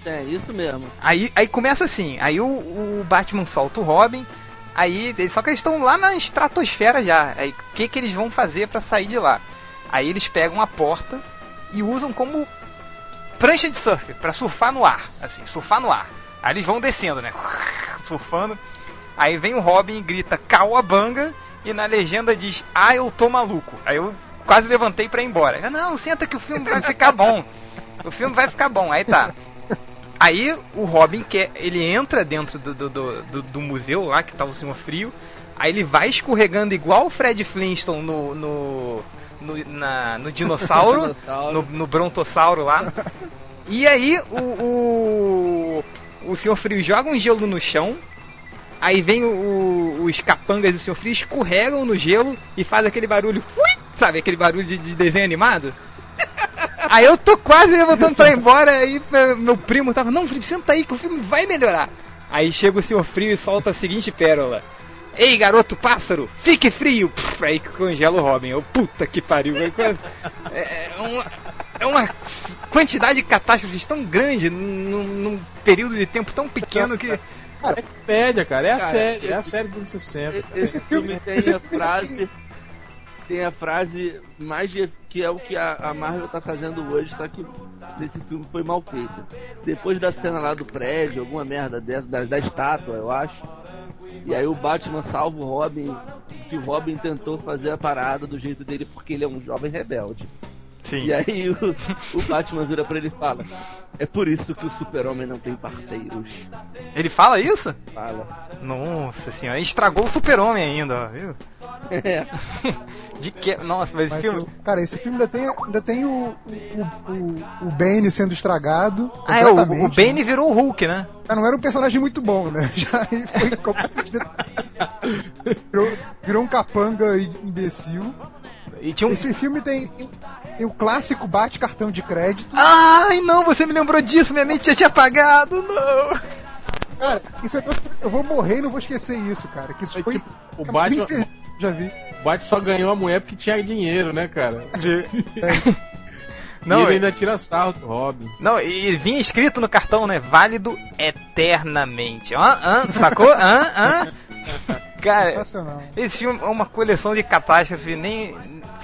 tem, isso mesmo. Aí começa assim, aí o Batman solta o Robin, aí só que eles estão lá na estratosfera já. Aí o que eles vão fazer pra sair de lá? Aí eles pegam a porta e usam como prancha de surf, pra surfar no ar, assim, surfar no ar. Aí eles vão descendo, né, surfando. Aí vem o Robin e grita "Cauabanga" e na legenda diz "eu tô maluco". Aí eu quase levantei pra ir embora. Eu, não, senta que o filme vai ficar bom. O filme vai ficar bom, aí tá. Aí o Robin, ele entra dentro do museu lá, que tá o Senhor Frio. Aí ele vai escorregando igual o Fred Flintstone no dinossauro, no brontossauro lá. E aí o Senhor Frio joga um gelo no chão. Aí vem os capangas do Senhor Frio, escorregam no gelo e faz aquele barulho, sabe, aquele barulho de desenho animado. Aí eu tô quase levantando pra ir embora. Aí meu primo tava, não, Felipe, senta aí que o filme vai melhorar. Aí chega o Senhor Frio e solta a seguinte pérola: "Ei, garoto pássaro, fique frio!" Pff, aí congela o Robin. Eu, puta que pariu. É uma quantidade de catástrofes tão grande num período de tempo tão pequeno que... Cara, é comédia, cara. É a série dos anos 60. Esse filme tem a frase mais... que é o que a Marvel tá fazendo hoje, só que nesse filme foi mal feita. Depois da cena lá do prédio, alguma merda dessa, da estátua, eu acho... E aí o Batman salva o Robin, que o Robin tentou fazer a parada do jeito dele, porque ele é um jovem rebelde. Sim. E aí o Batman vira pra ele e fala: "É por isso que o Super-Homem não tem parceiros". Ele fala isso? Fala. Nossa senhora, estragou o Super-Homem ainda, viu? É. De que? Nossa, mas esse filme... Cara, esse filme ainda tem o Bane sendo estragado. Ah, o Bane virou o Hulk, né? Não era um personagem muito bom, né? Já foi completamente... virou um capanga imbecil. E tinha Esse filme tem o clássico bate-cartão de crédito. Ai, não, você me lembrou disso, minha mente já tinha apagado, não. Cara, isso é... eu vou morrer e não vou esquecer isso, cara. Que isso foi... Tipo, o Batman... Já vi. O Batman só ganhou a mulher porque tinha dinheiro, né, cara? Não, e ele ainda tira sarro do Robin. Não, e vinha escrito no cartão, né? Válido eternamente. Sacou? Cara, esse filme é uma coleção de catástrofe. Nem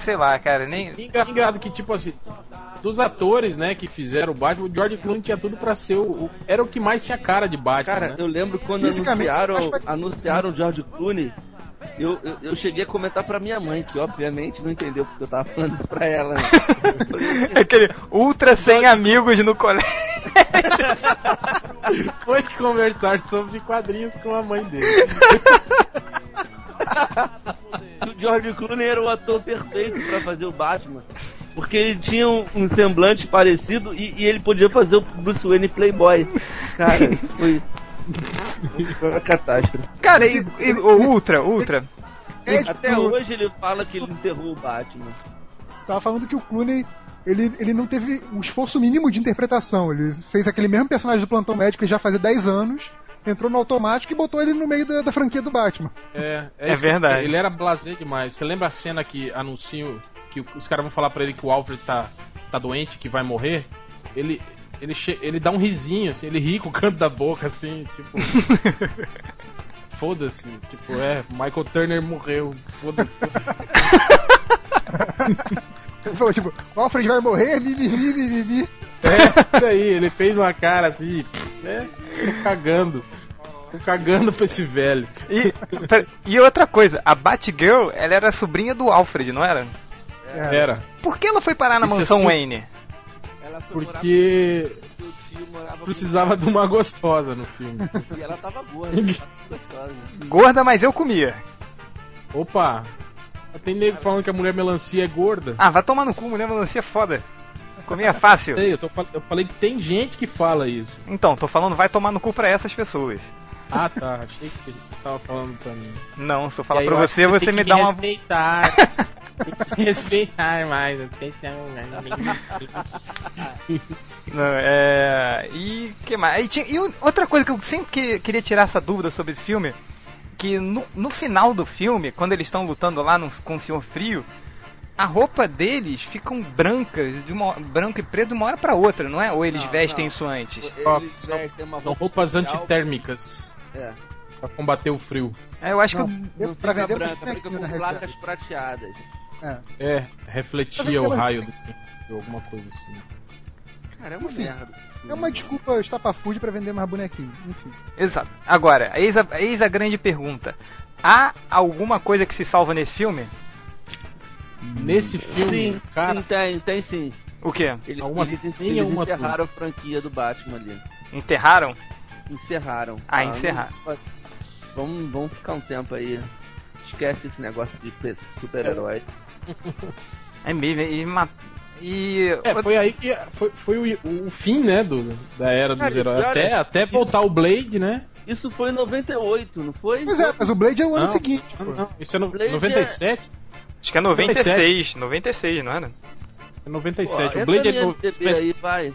sei lá, cara, nem... Engado que, tipo assim, dos atores, né, que fizeram o Batman, o George Clooney tinha tudo pra ser o... Era o que mais tinha cara de Batman, cara, né? Eu lembro quando anunciaram o George Clooney, eu cheguei a comentar pra minha mãe, que obviamente não entendeu porque eu tava falando isso pra ela, né? É aquele ultra sem amigos no colégio. Foi conversar sobre quadrinhos com a mãe dele. O George Clooney era o ator perfeito pra fazer o Batman, porque ele tinha um semblante parecido e ele podia fazer o Bruce Wayne Playboy. Cara, isso foi uma catástrofe. Cara, e o Ultra. Até hoje ele fala que ele enterrou o Batman. Tava falando que o Clooney... Ele não teve um esforço mínimo de interpretação. Ele fez aquele mesmo personagem do plantão médico que já fazia 10 anos, entrou no automático e botou ele no meio da franquia do Batman. É verdade. Ele era blasé demais. Você lembra a cena que anunciam que os caras vão falar pra ele que o Alfred tá doente, que vai morrer? Ele dá um risinho, assim, ele ri com o canto da boca, assim, tipo... Foda-se, tipo, Michael Turner morreu, foda-se. Ele falou, tipo, o Alfred vai morrer, vi. É, isso aí, ele fez uma cara assim, né, tô cagando pra esse velho. E outra coisa, a Batgirl, ela era sobrinha do Alfred, não era? Era. Por que ela foi parar na mansão Wayne? Ela porque... Precisava de uma gostosa no filme. E ela tava gorda. Gorda, mas eu comia. Opa! Tem nego falando que a mulher melancia é gorda. Ah, vai tomar no cu, mulher melancia é foda. Comia fácil. Eu falei que tem gente que fala isso. Então, tô falando vai tomar no cu pra essas pessoas. Ah, tá. Achei que você tava falando pra mim. Não, se eu falar pra você, você me dá uma... Respeitar mais. Não, e que mais? E outra coisa que eu sempre queria tirar essa dúvida sobre esse filme, que no final do filme, quando eles estão lutando lá com o Senhor Frio, a roupa deles ficam brancas, branco e preto de uma hora pra outra, não é? Ou eles vestem isso antes? São roupas antitérmicas. É. Pra combater o frio. Eu acho que eu pra vender branca, fica com placas prateadas. Refletia o raio do frio, alguma coisa assim. Cara, é uma merda. É uma desculpa estapafúrdia pra vender mais bonequinho, enfim. Exato. Agora, eis a grande pergunta. Há alguma coisa que se salva nesse filme? Nesse filme, sim, cara... Tem sim. O quê? Eles enterraram a franquia do Batman ali. Encerraram. Encerraram. Vamos ficar um tempo aí. Esquece esse negócio de super-herói. É mesmo, foi aí que foi o fim, né, da era dos heróis. Até voltar o Blade, né? Isso foi em 98, não foi? Pois é, mas o Blade é o ano seguinte. Não. Isso é 97? Acho que é 96, não era? É 97. Pô, o Blade é 98. Aí, vai.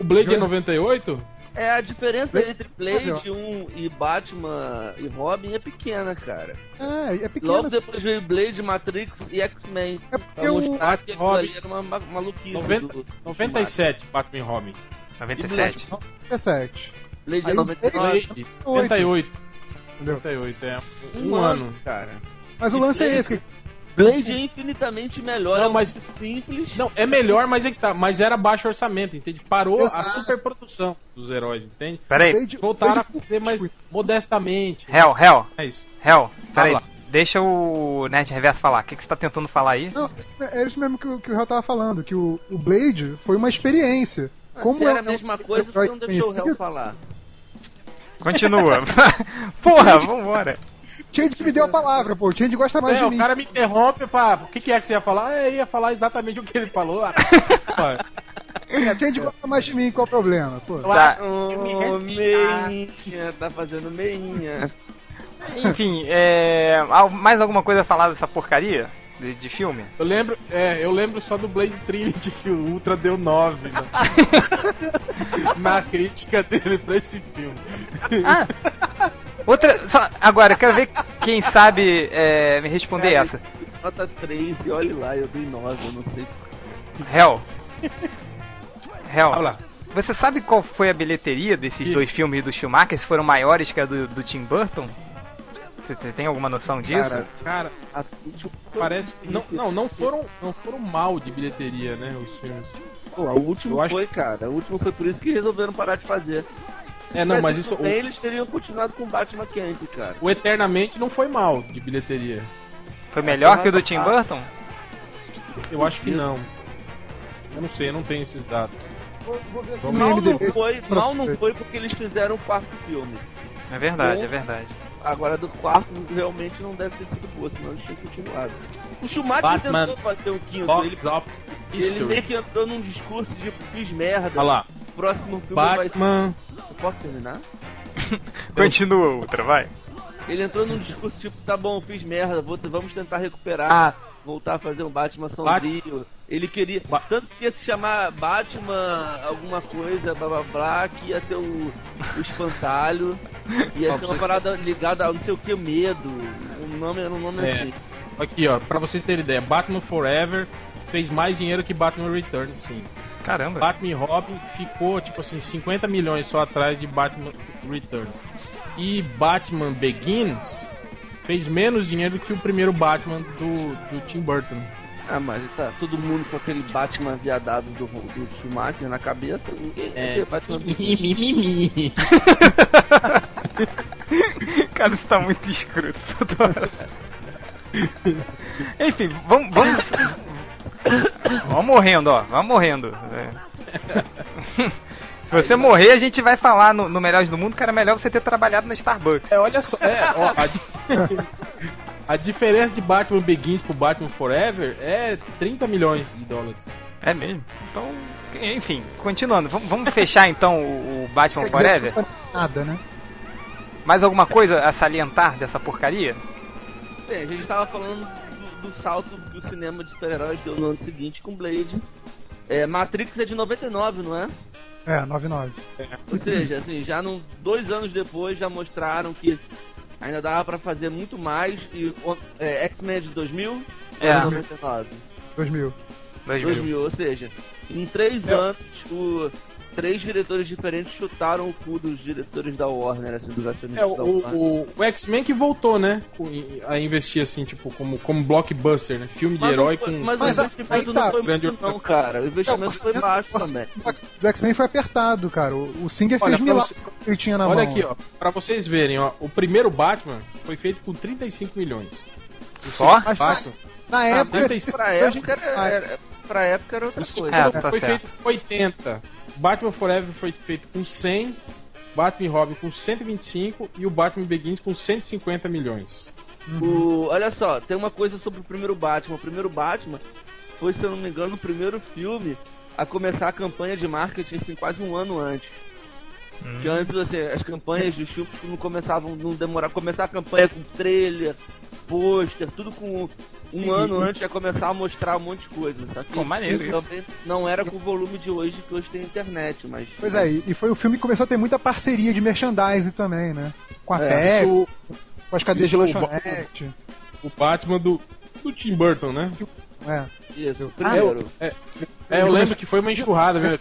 O Blade é 98? É, a diferença entre Blade 1 e Batman e Robin é pequena, cara. É pequena. Logo depois veio Blade, Matrix e X-Men. É porque pra mostrar que Robin era uma maluquice. 97, Batman e Robin. 97? 97. Blade é 97. 98, é. Um ano, cara. Mas o lance é esse, que... Blade é infinitamente melhor. Não, mas simples. Não, é melhor, mas é que tá. Mas era baixo orçamento, entende? Parou a superprodução dos heróis, entende? Peraí. Voltaram a fazer mais modestamente. Hell. É isso. Hell, peraí. Deixa o Nerd Reverso falar. O que você tá tentando falar aí? Não, é isso mesmo que o Hell tava falando, que o Blade foi uma experiência. Como era a mesma coisa, você não deixou o Hell falar. Continua. Porra, vambora. Change me deu a palavra, pô. Change gosta mais de mim. O cara me interrompe, pá. O que é que você ia falar? Eu ia falar exatamente o que ele falou. Change gosta mais de mim, qual o problema, pô? Tá. Meinha, tá fazendo meinha. Enfim, mais alguma coisa a falar dessa porcaria de filme? Eu lembro só do Blade Trinity, que o Ultra deu 9, né? Na crítica dele pra esse filme. Agora, eu quero ver quem sabe me responder essa. Nota 3 e olha lá, eu dei 9, eu não sei. Hell. Olha lá. Você sabe qual foi a bilheteria desses dois filmes do Schumacher? Se foram maiores que a do Tim Burton? Você tem alguma noção disso? Cara, parece que não foram mal de bilheteria, né, os filmes. Pô, o último foi, cara. O último foi por isso que resolveram parar de fazer. É, não, mas isso... Eles teriam continuado com o Batman Camp, cara. O Eternamente não foi mal de bilheteria. Foi melhor que o do Tim Burton? Eu acho que não. Eu não sei, eu não tenho esses dados. Mal não foi porque eles fizeram o quarto filme. É verdade, é verdade. Agora do quarto realmente não deve ter sido boa, senão eles tinham continuado. O Schumacher Batman tentou fazer o quinto, ele meio que entrou num discurso de fiz merda. Olha lá. O próximo filme Batman vai ser... Eu posso terminar? Continua, Ultra, vai. Ele entrou num discurso tipo, tá bom, fiz merda, vamos tentar recuperar, voltar a fazer um Batman sombrio. Ele queria, tanto que ia se chamar Batman alguma coisa, blá blá blá, que ia ter o espantalho, ia ter uma parada ligada a não sei o que, medo, o nome é assim. Aqui ó, pra vocês terem ideia, Batman Forever fez mais dinheiro que Batman Returns, sim. Caramba. Batman e Robin ficou, tipo assim, 50 milhões só atrás de Batman Returns. E Batman Begins fez menos dinheiro que o primeiro Batman do Tim Burton. Ah, mas tá todo mundo com aquele Batman viadado do Schumacher na cabeça. Ninguém quer Batman Begins. Cara, você tá muito escroto toda hora. Enfim, vamos... Vamos morrendo, ó. Vamos morrendo. É. Se você morrer, a gente vai falar no Melhores do Mundo, cara, é melhor você ter trabalhado na Starbucks. É, olha só. A diferença de Batman Begins pro Batman Forever é 30 milhões de dólares. É mesmo? Então, enfim, continuando. Vamos fechar, então, o Batman Forever? Nada, né? Mais alguma coisa a salientar dessa porcaria? É, a gente tava falando... do salto que o cinema de super-heróis deu no ano seguinte com Blade. Matrix é de 99, não é? É, 99. Ou seja, assim, já 2 anos depois já mostraram que ainda dava pra fazer muito mais. E X-Men é de 2000? É, 99. 2000, ou seja, em 3 anos, três diretores diferentes chutaram o cu dos diretores da Warner, assim, dos acionistas da Warner. O X-Men que voltou, né, a investir, assim, tipo, como blockbuster, né, filme de herói com... Mas o investimento não foi muito, não, cara. O investimento foi baixo também. O X-Men foi apertado, cara. O Singer fez milagre que ele tinha na mão. Olha aqui, ó, pra vocês verem, ó, o primeiro Batman foi feito com 35 milhões. Só? Na época... Pra época era outra coisa. Foi feito com 80. Batman Forever foi feito com 100, Batman e Robin com 125 e o Batman Begins com 150 milhões. Olha só, tem uma coisa sobre o primeiro Batman. O primeiro Batman foi, se eu não me engano, o primeiro filme a começar a campanha de marketing assim, quase um ano antes. Que antes, assim, as campanhas de filmes não começavam, não demorava. Começar a campanha com trailer, pôster, tudo com... Um ano antes ia começar a mostrar um monte de coisa. Só que também não era com o volume de hoje, que hoje tem internet, mas... Pois é, e foi o filme que começou a ter muita parceria de merchandising também, né? Com a Pepsi, com as cadeias de lanchonete. O Batman do Tim Burton, né? Isso, primeiro. Eu lembro que foi uma enxurrada, viu?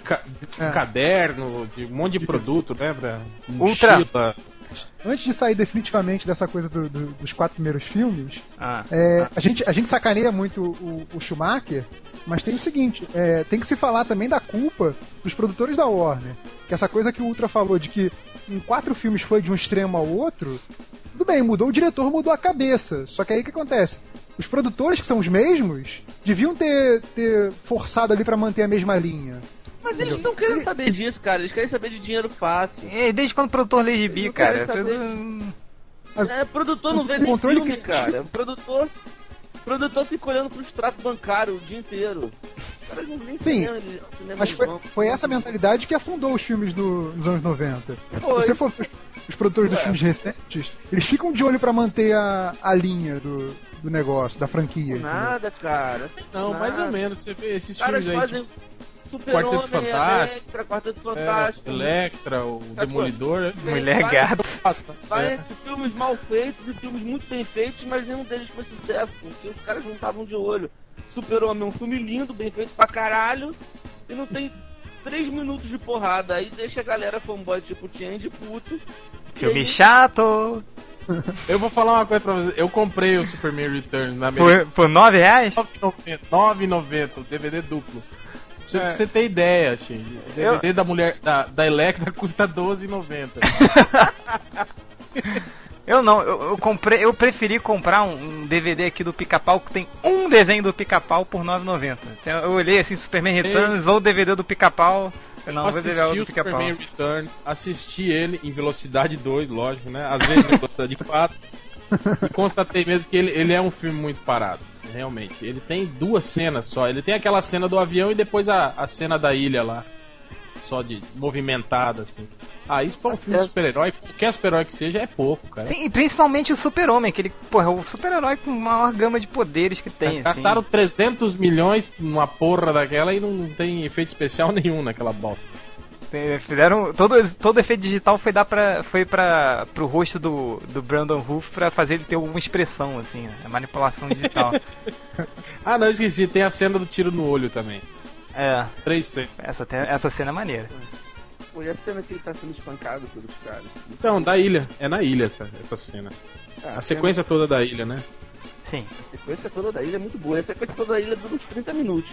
Caderno, de um monte de produto, né? Ultra... Antes de sair definitivamente dessa coisa dos 4 primeiros filmes, a gente sacaneia muito o Schumacher, mas tem o seguinte, tem que se falar também da culpa dos produtores da Warner, que essa coisa que o Ultra falou de que em 4 filmes foi de um extremo ao outro, tudo bem, mudou o diretor, mudou a cabeça, só que aí o que acontece? Os produtores, que são os mesmos, deviam ter forçado ali pra manter a mesma linha. Mas eles não querem saber disso, cara. Eles querem saber de dinheiro fácil. É, desde quando o produtor lê gibi, cara. O produtor não vê nem filme, cara. O produtor fica olhando pro extrato bancário o dia inteiro. O cara não vê cinema, mas foi essa mentalidade que afundou os filmes dos anos 90. Foi. Se você for os produtores dos filmes recentes, eles ficam de olho pra manter a linha do negócio, da franquia. Nada, cara. Não, mais ou menos. Você vê esses filmes aí... Quarteto Fantástico, Electra, o Demolidor, Mulher-Gato. Vários filmes mal feitos e filmes muito bem feitos, mas nenhum deles foi sucesso, porque os caras não estavam de olho. Super-Homem é um filme lindo, bem feito pra caralho, e não tem 3 minutos de porrada, aí deixa a galera fanboy tipo Change puto. Filme chato! Eu vou falar uma coisa pra vocês. Eu comprei o Superman Returns na América. Por R$9? R$9,90. R$9,90, DVD duplo. Pra você ter ideia, Change. O DVD da mulher da Electra custa R$12,90. Eu não, eu preferi comprar um DVD aqui do Pica-Pau, que tem um desenho do Pica-Pau por R$9,90. Eu olhei assim, Superman Returns ou DVD do Pica-Pau. Não, eu assisti o Superman Returns, assisti ele em velocidade 2, lógico, né? Às vezes em velocidade 4. E constatei mesmo que ele é um filme muito parado, realmente. Ele tem duas cenas só. Ele tem aquela cena do avião e depois a cena da ilha lá. Só de movimentada, assim. Ah, isso pra um filme de super-herói, qualquer super-herói que seja, é pouco, cara. Sim, e principalmente o Super-Homem, que ele, porra, é o super-herói com a maior gama de poderes que tem. Gastaram assim 300 milhões numa porra daquela e não tem efeito especial nenhum naquela bosta. Fizeram. Todo efeito digital foi pro rosto do Brandon Routh pra fazer ele ter alguma expressão, assim, a manipulação digital. Ah, não, esqueci, tem a cena do tiro no olho também. É. 3C. Essa cena é maneira. Olha a cena que ele tá sendo espancado pelos caras. Então, da ilha. É na ilha essa cena. A sequência toda da ilha, né? Sim. A sequência toda da ilha é muito boa. A sequência toda da ilha dura uns 30 minutos.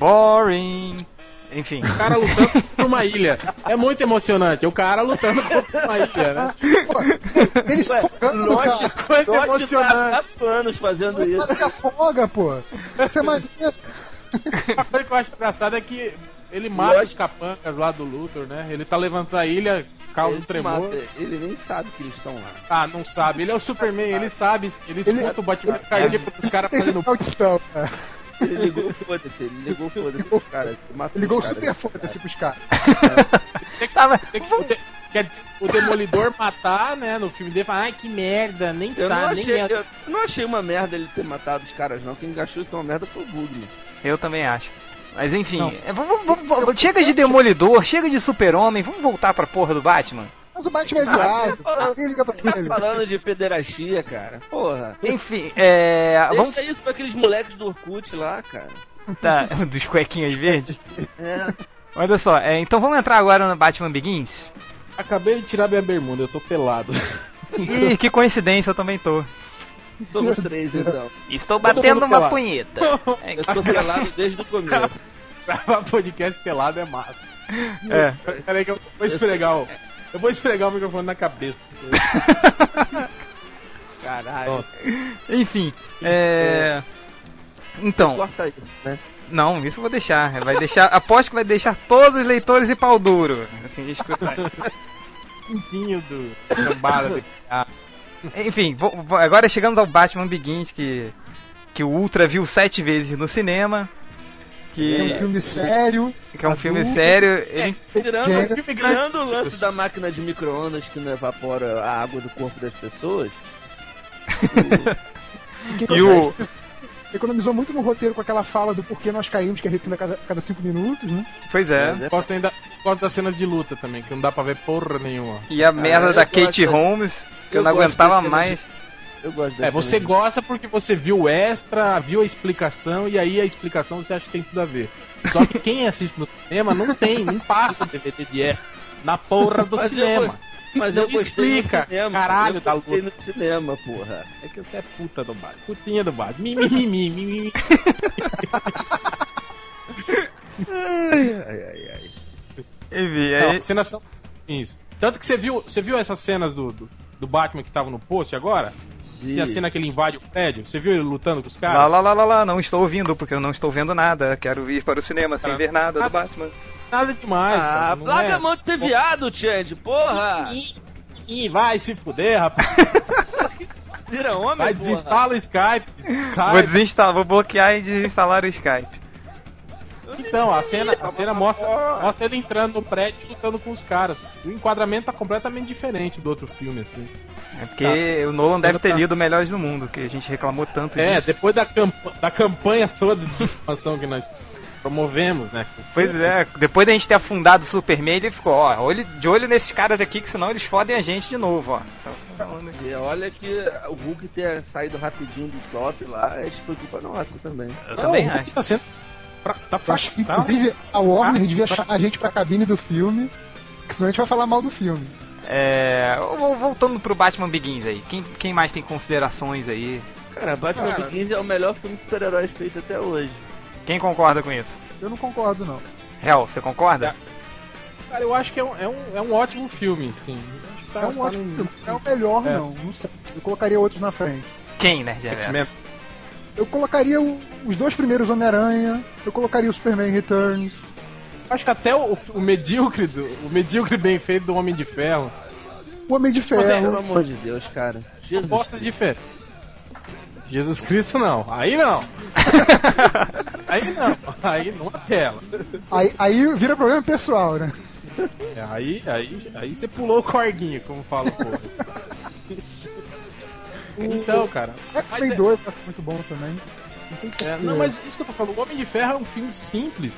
Boring. Enfim. O cara lutando por uma ilha. É muito emocionante. O cara lutando contra uma ilha, né? Pô, eles se afogando, cara. Coisa emocionante. Anos fazendo isso. Mas se afoga, pô. Essa é magia. A coisa que eu acho engraçada é que ele mata os capangas lá do Luthor, né? Ele tá levantando a ilha, causa um tremor. Ele nem sabe que eles estão lá. Ah, não sabe. Ele é o Superman, ele sabe. Ele escuta o Batman cardíaco dos caras fazendo pau. Ele ligou foda-se, pros caras. Ele ligou super foda-se pros caras. Quer dizer, o Demolidor matar, né, no filme dele, fala, ai que merda, nem sabe, nem merda. Eu não achei uma merda ele ter matado os caras, não. Quem achou isso é uma merda foi o Bugman. Eu também acho. Mas enfim, chega de Demolidor, chega de Super-Homem, vamos voltar pra porra do Batman? Mas o Batman é viado. Tá falando de pederastia, cara. Porra. Enfim, Deixa isso pra aqueles moleques do Orkut lá, cara. Tá, dos cuequinhas verdes? É. Olha só, então vamos entrar agora no Batman Begins? Acabei de tirar minha bermuda, eu tô pelado. Ih, que coincidência, eu também tô. Somos três, então. Estou batendo uma punheta. Eu estou pelado desde o começo. Gravar podcast pelado é massa. É. Peraí que eu vou esfregar o... Eu vou esfregar o microfone na cabeça. Caralho. Enfim, então... Corta isso, né? Não, isso eu vou deixar. Vai deixar... Aposto que vai deixar todos os leitores e pau duro. Assim, escutar. Pintinho do... Enfim, agora chegamos ao Batman Begins, que o Ultra viu 7 vezes no cinema. Que é um filme sério. Que é um filme sério. Tirando o lance da máquina de micro-ondas que não evapora a água do corpo das pessoas. Economizou muito no roteiro com aquela fala do porquê nós caímos, que é repetindo a cada 5 minutos, né? Pois é. Gosto ainda das cenas de luta também, que não dá pra ver porra nenhuma. E a merda da Kate Holmes, que eu não aguentava mais. Eu gosto. Você gosta porque você viu o extra, viu a explicação, e aí a explicação você acha que tem tudo a ver. Só que quem assiste no cinema não passa DVD de R na porra do cinema. Mas eu gostei no cinema, caralho, eu gostei no cinema, porra. É que você é puta do bar, putinha do bar. Mimimi. Ai. Não, cenas são isso. Tanto que você viu essas cenas do Batman que tava no post agora? E a cena que ele invade o prédio? Você viu ele lutando com os caras? Lá, não estou ouvindo, porque eu não estou vendo nada. Quero ir para o cinema sem ver nada do Batman. Nada demais, cara. Larga a mão de ser viado, Change, porra! Ih, vai se fuder, rapaz! Vira homem, vai, porra. Desinstala o Skype! Vou bloquear e desinstalar o Skype. Então, a cena mostra ele entrando no prédio e lutando com os caras. O enquadramento tá completamente diferente do outro filme, assim. É porque o Nolan deve ter lido Melhores do Mundo, que a gente reclamou tanto disso. Depois da campanha toda de informação que nós promovemos, né? Pois é, depois da gente ter afundado o Superman, ele ficou, de olho nesses caras aqui, que senão eles fodem a gente de novo, ó. E olha que o Hulk ter saído rapidinho do top lá, é culpa nossa também. Eu também acho. Acho que, inclusive, a Warner devia chamar a gente pra cabine do filme, que senão a gente vai falar mal do filme. Voltando pro Batman Begins aí, quem mais tem considerações aí? Cara, Batman Begins é o melhor filme de super-heróis feito até hoje. Quem concorda com isso? Eu não concordo, não. Hel, você concorda? Cara, eu acho que é um ótimo filme, sim. Tá, é um ótimo filme, não é o melhor, não sei. Eu colocaria outros na frente. Quem, né, Reverso? Eu colocaria os dois primeiros Homem-Aranha, eu colocaria o Superman Returns. Acho que até o medíocre bem feito do Homem de Ferro. O Homem de Ferro. Pelo amor de Deus, cara. Propostas de fé. Jesus Cristo, não. Aí não. Aí não. Aí não apela. Aí vira problema pessoal, né? É, aí você pulou o corguinho, como fala o povo. Então, cara... X-Men 2 é muito bom também. Não, mas isso que eu tô falando. O Homem de Ferro é um filme simples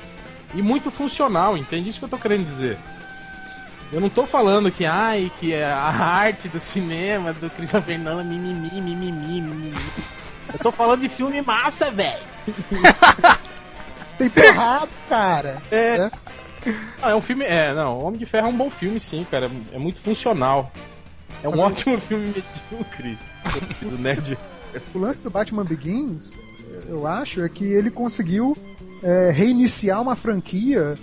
e muito funcional, entende? Isso que eu tô querendo dizer. Eu não tô falando que, que é a arte do cinema, do Christopher Nolan, mimimi. Eu tô falando de filme massa, velho. Tem porrada, cara. É. Não, é um filme... O Homem de Ferro é um bom filme, sim, cara. É muito funcional. É um ótimo filme medíocre. Do Nerd. O lance do Batman Begins, eu acho, é que ele conseguiu reiniciar uma franquia,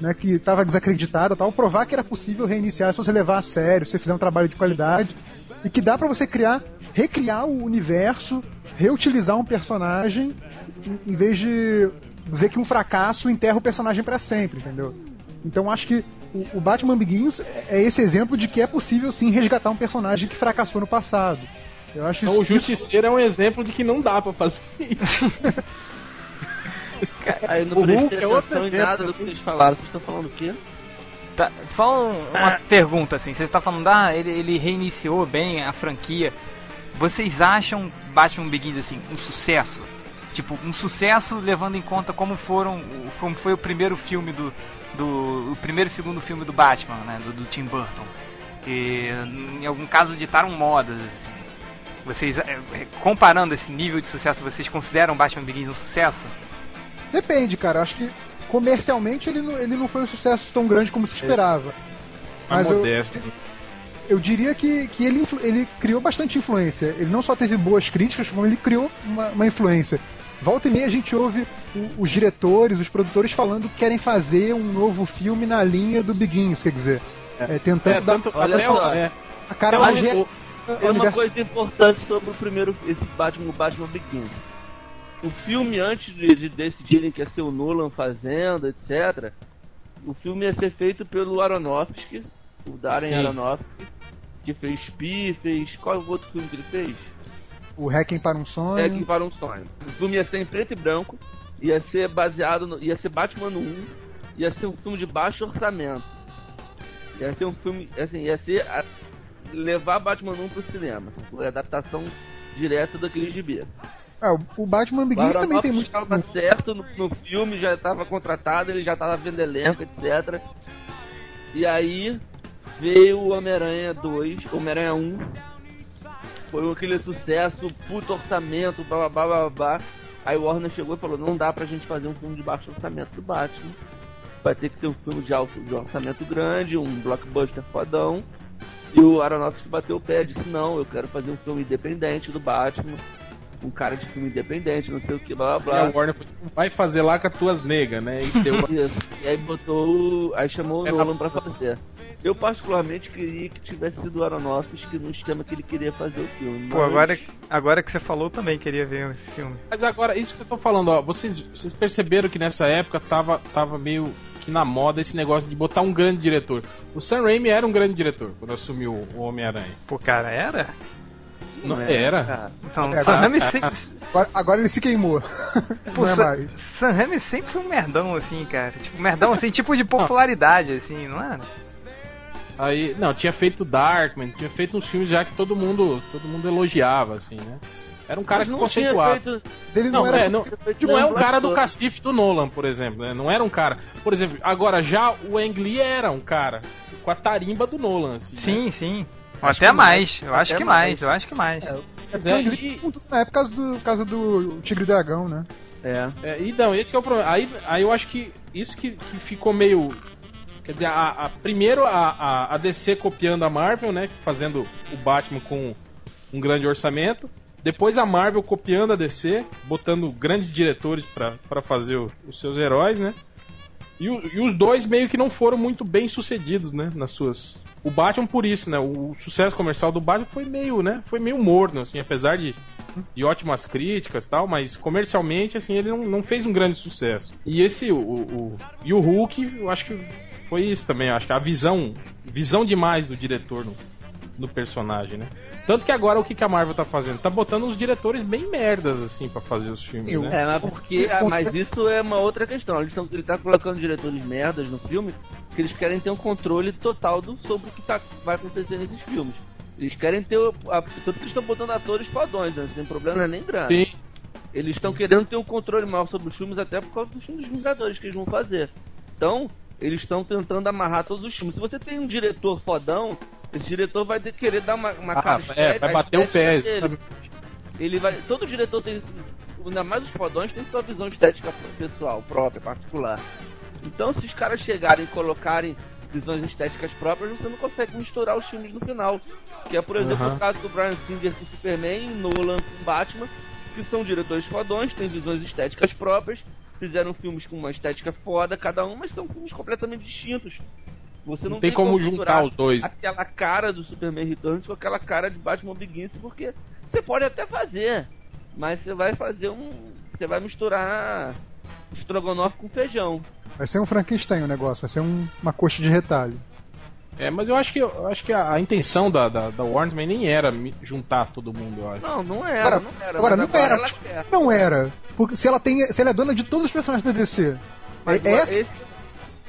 né, que estava desacreditada, tal, provar que era possível reiniciar se você levar a sério, se você fizer um trabalho de qualidade, e que dá pra você recriar o universo, reutilizar um personagem, em vez de dizer que um fracasso enterra o personagem pra sempre, entendeu? Então acho que o Batman Begins é esse exemplo de que é possível sim resgatar um personagem que fracassou no passado. Eu acho o Justiceiro é um exemplo de que não dá pra fazer isso. Aí eu não prestei atenção em nada do que vocês falaram. Vocês estão falando o quê? Tá, só uma pergunta assim. Vocês estão falando, ele reiniciou bem a franquia. Vocês acham Batman Begins assim um sucesso? Tipo, um sucesso levando em conta como foi o primeiro filme o primeiro e segundo filme do Batman, né? Do Tim Burton. Que em algum caso ditaram modas, assim. Vocês, comparando esse nível de sucesso, vocês consideram Batman Begins um sucesso? Depende, cara. Acho que comercialmente ele não foi um sucesso tão grande como se esperava. Mas eu diria que ele criou bastante influência. Ele não só teve boas críticas, como ele criou uma influência. Volta e meia a gente ouve os diretores, os produtores falando que querem fazer um novo filme na linha do Begins, quer dizer. Tentando a cara mais real. É uma coisa importante sobre o Batman Begins. O filme, antes de decidirem que ia ser o Nolan fazendo, etc., o filme ia ser feito pelo Aronofsky, o Darren Aronofsky, que fez Pi, fez... Qual é o outro filme que ele fez? O Hacking para um Sonho. Hacking para um Sonho. O filme ia ser em preto e branco, ia ser baseado no... ia ser Batman 1, ia ser um filme de baixo orçamento. Ia ser um filme... assim, ia ser... levar Batman 1 pro cinema. Foi a adaptação direta daquele gibi. O Batman Begins também tem muito... estava certo no filme, já estava contratado, ele já estava vendo elenco, etc. E aí veio o Homem-Aranha 2, Homem-Aranha 1. Foi aquele sucesso, puto orçamento, blá blá blá blá blá. Aí o Warner chegou e falou, não dá pra gente fazer um filme de baixo orçamento do Batman. Vai ter que ser um filme de orçamento grande, um blockbuster fodão. E o Aronofsky bateu o pé, disse, não, eu quero fazer um filme independente do Batman, um cara de filme independente, não sei o que, blá blá blá. O Warner foi, vai fazer lá com as tuas negas, né? E, isso. E aí botou, aí chamou o Nolan pra fazer. Eu particularmente queria que tivesse sido o Aronofsky no esquema que ele queria fazer o filme. Pô, mas... agora que você falou, também queria ver esse filme. Mas agora, isso que eu tô falando, ó, vocês perceberam que nessa época tava meio... que na moda esse negócio de botar um grande diretor. O Sam Raimi era um grande diretor quando assumiu o Homem-Aranha. Pô, cara, era? Não era. Então, Sam Raimi sempre... Agora ele se queimou. Pô, Sam Raimi sempre foi um merdão, assim, cara. Tipo, merdão, assim, tipo de popularidade, assim, não era? Aí, não, tinha feito Darkman, tinha feito uns filmes já que todo mundo elogiava, assim, né? Era um cara que conceituava. Ele não é um cara do cacife do Nolan, por exemplo, né? Não era um cara. Por exemplo, agora já o Ang Lee era um cara com a tarimba do Nolan, assim. Sim, né? Sim. Até mais. Eu acho que mais. Eu acho que mais. Na época por causa do Tigre e Dragão, né? Então, esse que é o problema. Aí eu acho que isso que ficou meio Quer dizer, primeiro a DC copiando a Marvel, né? Fazendo o Batman com um grande orçamento. Depois a Marvel copiando a DC, botando grandes diretores pra fazer os seus heróis, né? E os dois meio que não foram muito bem sucedidos, né? Nas suas... O Batman por isso, né? O sucesso comercial do Batman foi meio, né? Foi meio morno, assim, apesar de ótimas críticas e tal, mas comercialmente, assim, ele não fez um grande sucesso. E o Hulk, eu acho que foi isso também, eu acho que a visão demais do diretor no personagem, né? Tanto que agora o que a Marvel tá fazendo? Tá botando uns diretores bem merdas, assim, pra fazer os filmes, né? É, mas isso é uma outra questão. Ele tá colocando diretores merdas no filme porque eles querem ter um controle total sobre o que vai acontecer nesses filmes. Eles querem ter... Tanto que eles estão botando atores fodões, né? Não tem problema nem grande. Sim. Eles estão querendo ter um controle maior sobre os filmes até por causa dos filmes dos Vingadores que eles vão fazer. Então, eles estão tentando amarrar todos os filmes. Se você tem um diretor fodão, esse diretor vai querer dar uma cara estética, vai bater o pé. Ele vai... Todo diretor tem... Ainda mais os fodões tem sua visão estética pessoal, própria, particular. Então, se os caras chegarem e colocarem visões estéticas próprias, você não consegue misturar os filmes no final. Que é, por exemplo, o caso do Bryan Singer com Superman, Nolan com Batman, que são diretores fodões, têm visões estéticas próprias, fizeram filmes com uma estética foda cada um, mas são filmes completamente distintos. Você não tem como juntar os dois. Aquela cara do Superman Returns com aquela cara de Batman Begins, porque você pode até fazer, mas você vai fazer você vai misturar estrogonofe com feijão. Vai ser um Frankenstein o negócio, vai ser uma coxa de retalho. É, mas eu acho que a intenção da Warner nem era juntar todo mundo, eu acho. Não era, agora, não era. Agora, não era. Porque se ela é dona de todos os personagens da DC.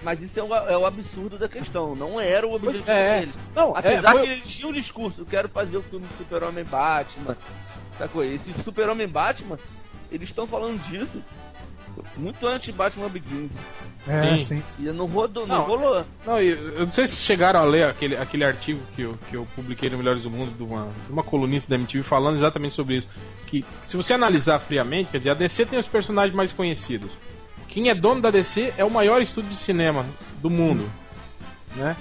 Mas isso é o absurdo da questão. Não era o objetivo deles. Não, Apesar que eles tinham um discurso. Eu quero fazer o filme do Super-Homem Batman. Sacou? Esse Super-Homem Batman, eles estão falando disso muito antes de Batman Begins. É, sim. E não rolou. Não, eu não sei se chegaram a ler aquele artigo que eu publiquei no Melhores do Mundo, de uma colunista da MTV falando exatamente sobre isso. Que se você analisar friamente, quer dizer, a DC tem os personagens mais conhecidos. Quem é dono da DC é o maior estúdio de cinema do mundo, né?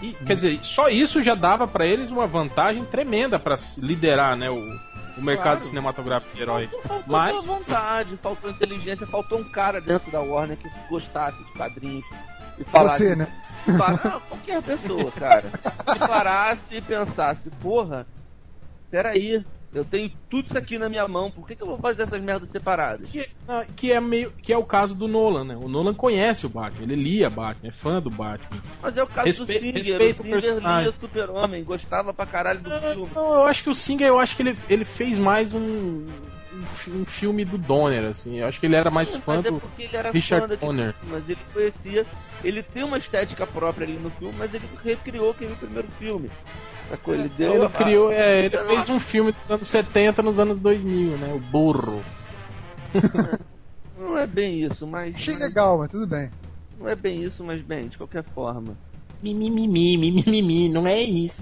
E, quer dizer, só isso já dava pra eles uma vantagem tremenda pra liderar, né, o mercado cinematográfico de herói. Faltou vontade, faltou inteligência, faltou um cara dentro da Warner que gostasse de quadrinhos. E falasse, você, né? Qualquer pessoa, cara. Se parasse e pensasse, porra, peraí. Eu tenho tudo isso aqui na minha mão, por que eu vou fazer essas merdas separadas? Que é o caso do Nolan, né? O Nolan conhece o Batman, ele lia Batman, é fã do Batman. Mas é o caso do Singer, o Singer lia Super-Homem, gostava pra caralho do filme. Não, eu acho que o Singer, ele fez mais um filme do Donner, assim. Eu acho que ele era mais fã do Richard Donner. Mas ele conhecia, ele tem uma estética própria ali no filme, mas ele recriou aquele primeiro filme. Ele fez um filme dos anos 70 nos anos 2000, né? O burro. Não é bem isso, mas... Achei legal, mas tudo bem. Não é bem isso, mas bem, de qualquer forma. Não é isso.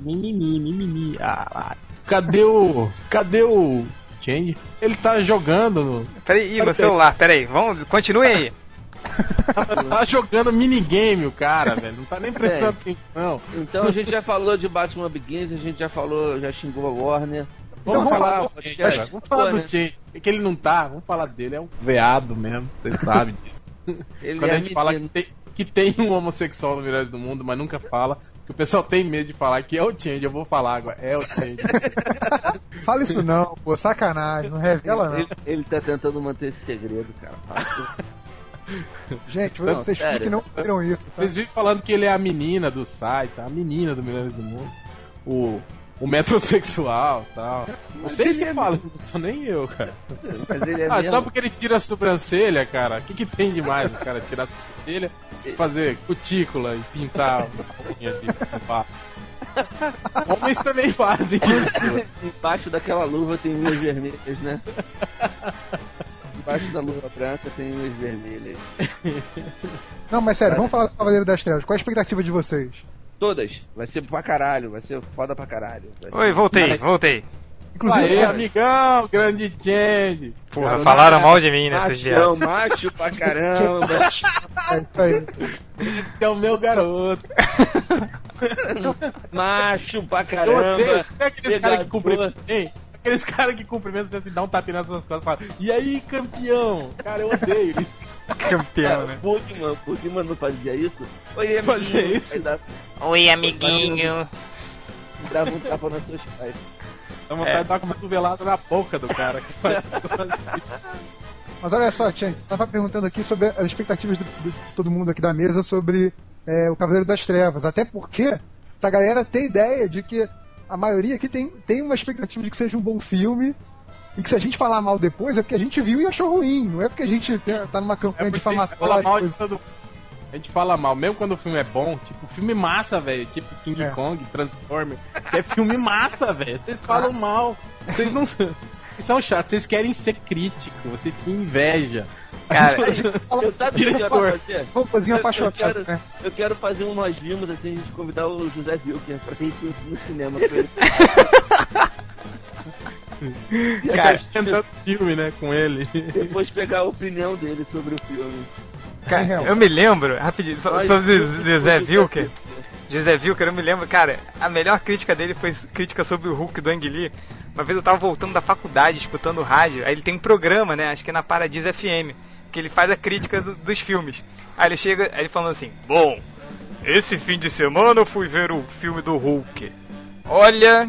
Cadê o Change? Ele tá jogando no... Peraí, meu celular, peraí. Continue aí. Tá jogando minigame o cara, velho. Não tá nem prestando atenção. Então a gente já falou de Batman Begins, a gente já falou, já xingou a Warner. Então vamos falar do Change. É que ele não tá, vamos falar dele. É um veado mesmo, você sabe disso. Quando a gente fala que tem um homossexual no Melhores do Mundo, mas nunca fala, porque o pessoal tem medo de falar que é o Change. Eu vou falar agora, é o Change. Fala isso não, pô, sacanagem, não revela não. Ele tá tentando manter esse segredo, cara. Gente, vocês que não viram isso. Tá? Vocês vivem falando que ele é a menina do site, a menina do Melhores do Mundo, o metrosexual e tal. Mas vocês que falam, não sou nem eu, cara. Mas ele é só porque ele tira a sobrancelha, cara. O que tem demais o cara tirar a sobrancelha, fazer cutícula e pintar a unha dele, limpar. Homens também fazem isso. Embaixo daquela luva tem unhas vermelhas, né? Embaixo da luva branca tem umas vermelhas. Não, mas sério, vamos falar do Cavaleiro das Trevas. Qual a expectativa de vocês? Todas. Vai ser pra caralho, vai ser foda pra caralho. Oi, voltei. Inclusive, aê, amigão, grande Change. Porra, falaram mal de mim nesses dias. Macho pra caramba. É o meu garoto. Macho pra caramba. É aqueles caras que cumprimentam. Aqueles caras que cumprimentam, você assim, dá um tapinha nas suas costas e fala: "E aí, campeão?" Cara, eu odeio isso. Campeão, né? Bugman não fazia isso? Oi, amiguinho. Oi, amiguinho. Dava um tapa nas suas pais. Dá vontade de dar com uma suvelada na boca do cara. Que faz... Mas olha só, Tchang, tava perguntando aqui sobre as expectativas de todo mundo aqui da mesa sobre o Cavaleiro das Trevas. Até porque a galera tem ideia de que a maioria aqui tem uma expectativa de que seja um bom filme. E que se a gente falar mal depois é porque a gente viu e achou ruim. Não é porque a gente tá numa campanha difamatória. A gente fala mal, mesmo quando o filme é bom, tipo, filme massa, velho, tipo King Kong, Transformers, que é filme massa, velho, vocês falam mal, vocês não vocês são chatos, vocês querem ser crítico, vocês têm inveja. Cara, eu tava diretor, eu quero fazer um Nós Vimos, assim, a gente convidar o José Wilker pra ter isso no cinema com ele. Cara, tentando filme, né, com ele. Depois pegar a opinião dele sobre o filme. Cara, eu me lembro, rapidinho, sobre José Wilker. José Wilker, eu me lembro, cara, a melhor crítica dele foi crítica sobre o Hulk do Ang Lee. Uma vez eu tava voltando da faculdade, escutando rádio, aí ele tem um programa, né, acho que é na Paradis FM, que ele faz a crítica dos filmes. Aí ele chega, aí ele falando assim: "Bom, esse fim de semana eu fui ver o filme do Hulk. Olha,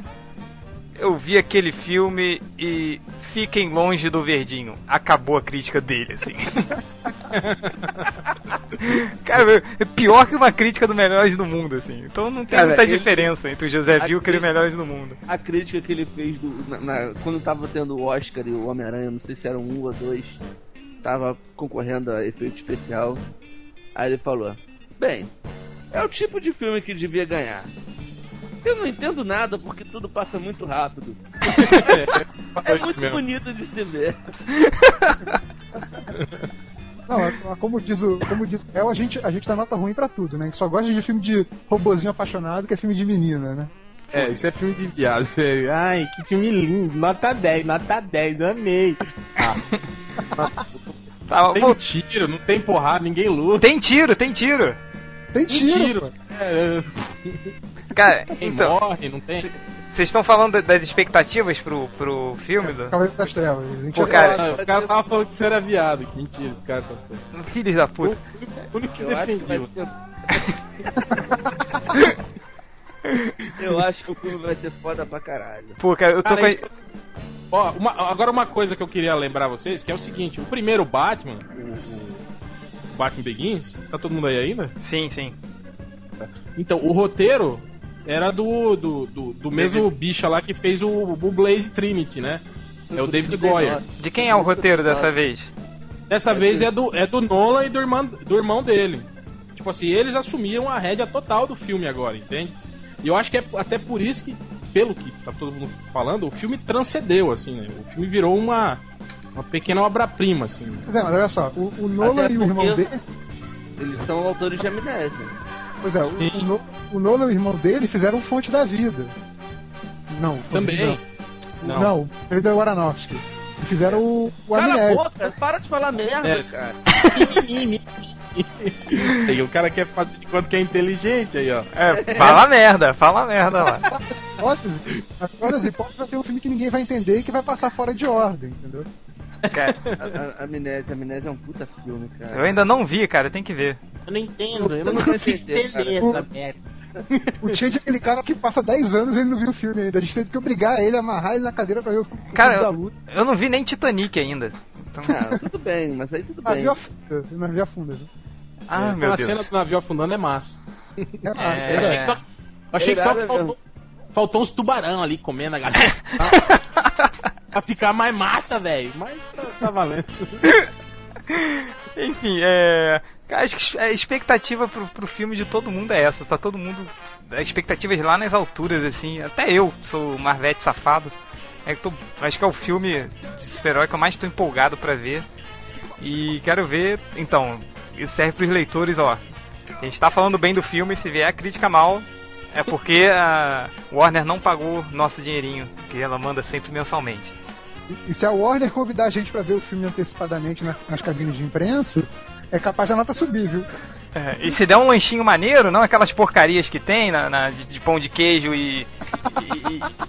eu vi aquele filme e fiquem longe do verdinho." Acabou a crítica dele, assim. Cara, é pior que uma crítica do Melhores do Mundo, assim. Então não tem muita diferença entre o José Wilker e o Melhores do Mundo. A crítica que ele fez quando tava tendo o Oscar e o Homem-Aranha, não sei se eram 1 ou 2, tava concorrendo a efeito especial. Aí ele falou: "Bem, é o tipo de filme que devia ganhar. Eu não entendo nada porque tudo passa muito rápido." É muito bonito de se ver. Não, como diz o Léo, a gente dá nota ruim pra tudo, né? A gente só gosta de filme de robozinho apaixonado, que é filme de menina, né? É, isso é filme de viado. Ai, que filme lindo. Nota 10, nota 10, amei. Não tem tiro, não tem porrada, ninguém luta. Tem tiro. Tem tiro. Cara, então, morre, não tem. Vocês estão falando das expectativas pro filme? Cavaleiro das Trevas. Os caras estavam falando que você era viado. Que mentira, os caras estavam falando. Filhos da puta. O único que defendiu. Eu acho que o filme vai ser foda pra caralho. Pô, cara, eu tô com... Ó, agora uma coisa que eu queria lembrar vocês, que é o seguinte: o primeiro Batman, o Batman Begins, tá todo mundo aí ainda? Sim. Então, o roteiro era do mesmo bicho lá que fez o Blade Trinity, né? É o David Goyer. De quem é o roteiro dessa vez? Dessa vez é do Nolan e do irmão dele. Tipo assim, eles assumiram a rédea total do filme agora, entende? E eu acho que é até por isso que, pelo que tá todo mundo falando, o filme transcendeu, assim, né? O filme virou uma pequena obra-prima, assim. Mas olha só, o Nolan e o irmão dele... Eles são autores de Amnésia. Pois é, o Nolan e o irmão dele fizeram Fonte da Vida. Não. Também. Não, ele deu o Aronofsky. E fizeram o Amnésia. Cala a boca, para de falar merda, cara. O cara quer fazer de quanto que é inteligente aí, ó. É, fala merda lá. As hipóteses vai ter um filme que ninguém vai entender e que vai passar fora de ordem, entendeu? Cara, a Amnésia é um puta filme, cara. Eu ainda não vi, cara, tem que ver. Eu não entendo, eu não consigo entender essa merda. O Change é aquele cara que passa 10 anos e ele não viu o filme ainda. A gente teve que obrigar ele, amarrar ele na cadeira pra ver o filme da luta. Eu não vi nem Titanic ainda. Então... tudo bem, mas aí tudo bem. Navio afunda. Ah, meu Deus. A cena do navio afundando é massa. É massa. Eu achei que só faltou uns tubarão ali comendo a galera. Pra ficar mais massa, velho. Mas tá valendo. Enfim, acho que a expectativa pro filme de todo mundo é essa. Tá todo mundo... expectativas lá nas alturas, assim. Até eu sou o Marvete safado. Acho que é o filme de super-herói que eu mais tô empolgado pra ver. E quero ver... Então, isso serve pros leitores, ó. A gente tá falando bem do filme. Se vier a crítica mal... É porque a Warner não pagou nosso dinheirinho, que ela manda sempre mensalmente. E se a Warner convidar a gente pra ver o filme antecipadamente nas cabines de imprensa, é capaz da nota subir, viu? É, e se der um lanchinho maneiro, não aquelas porcarias que tem de pão de queijo e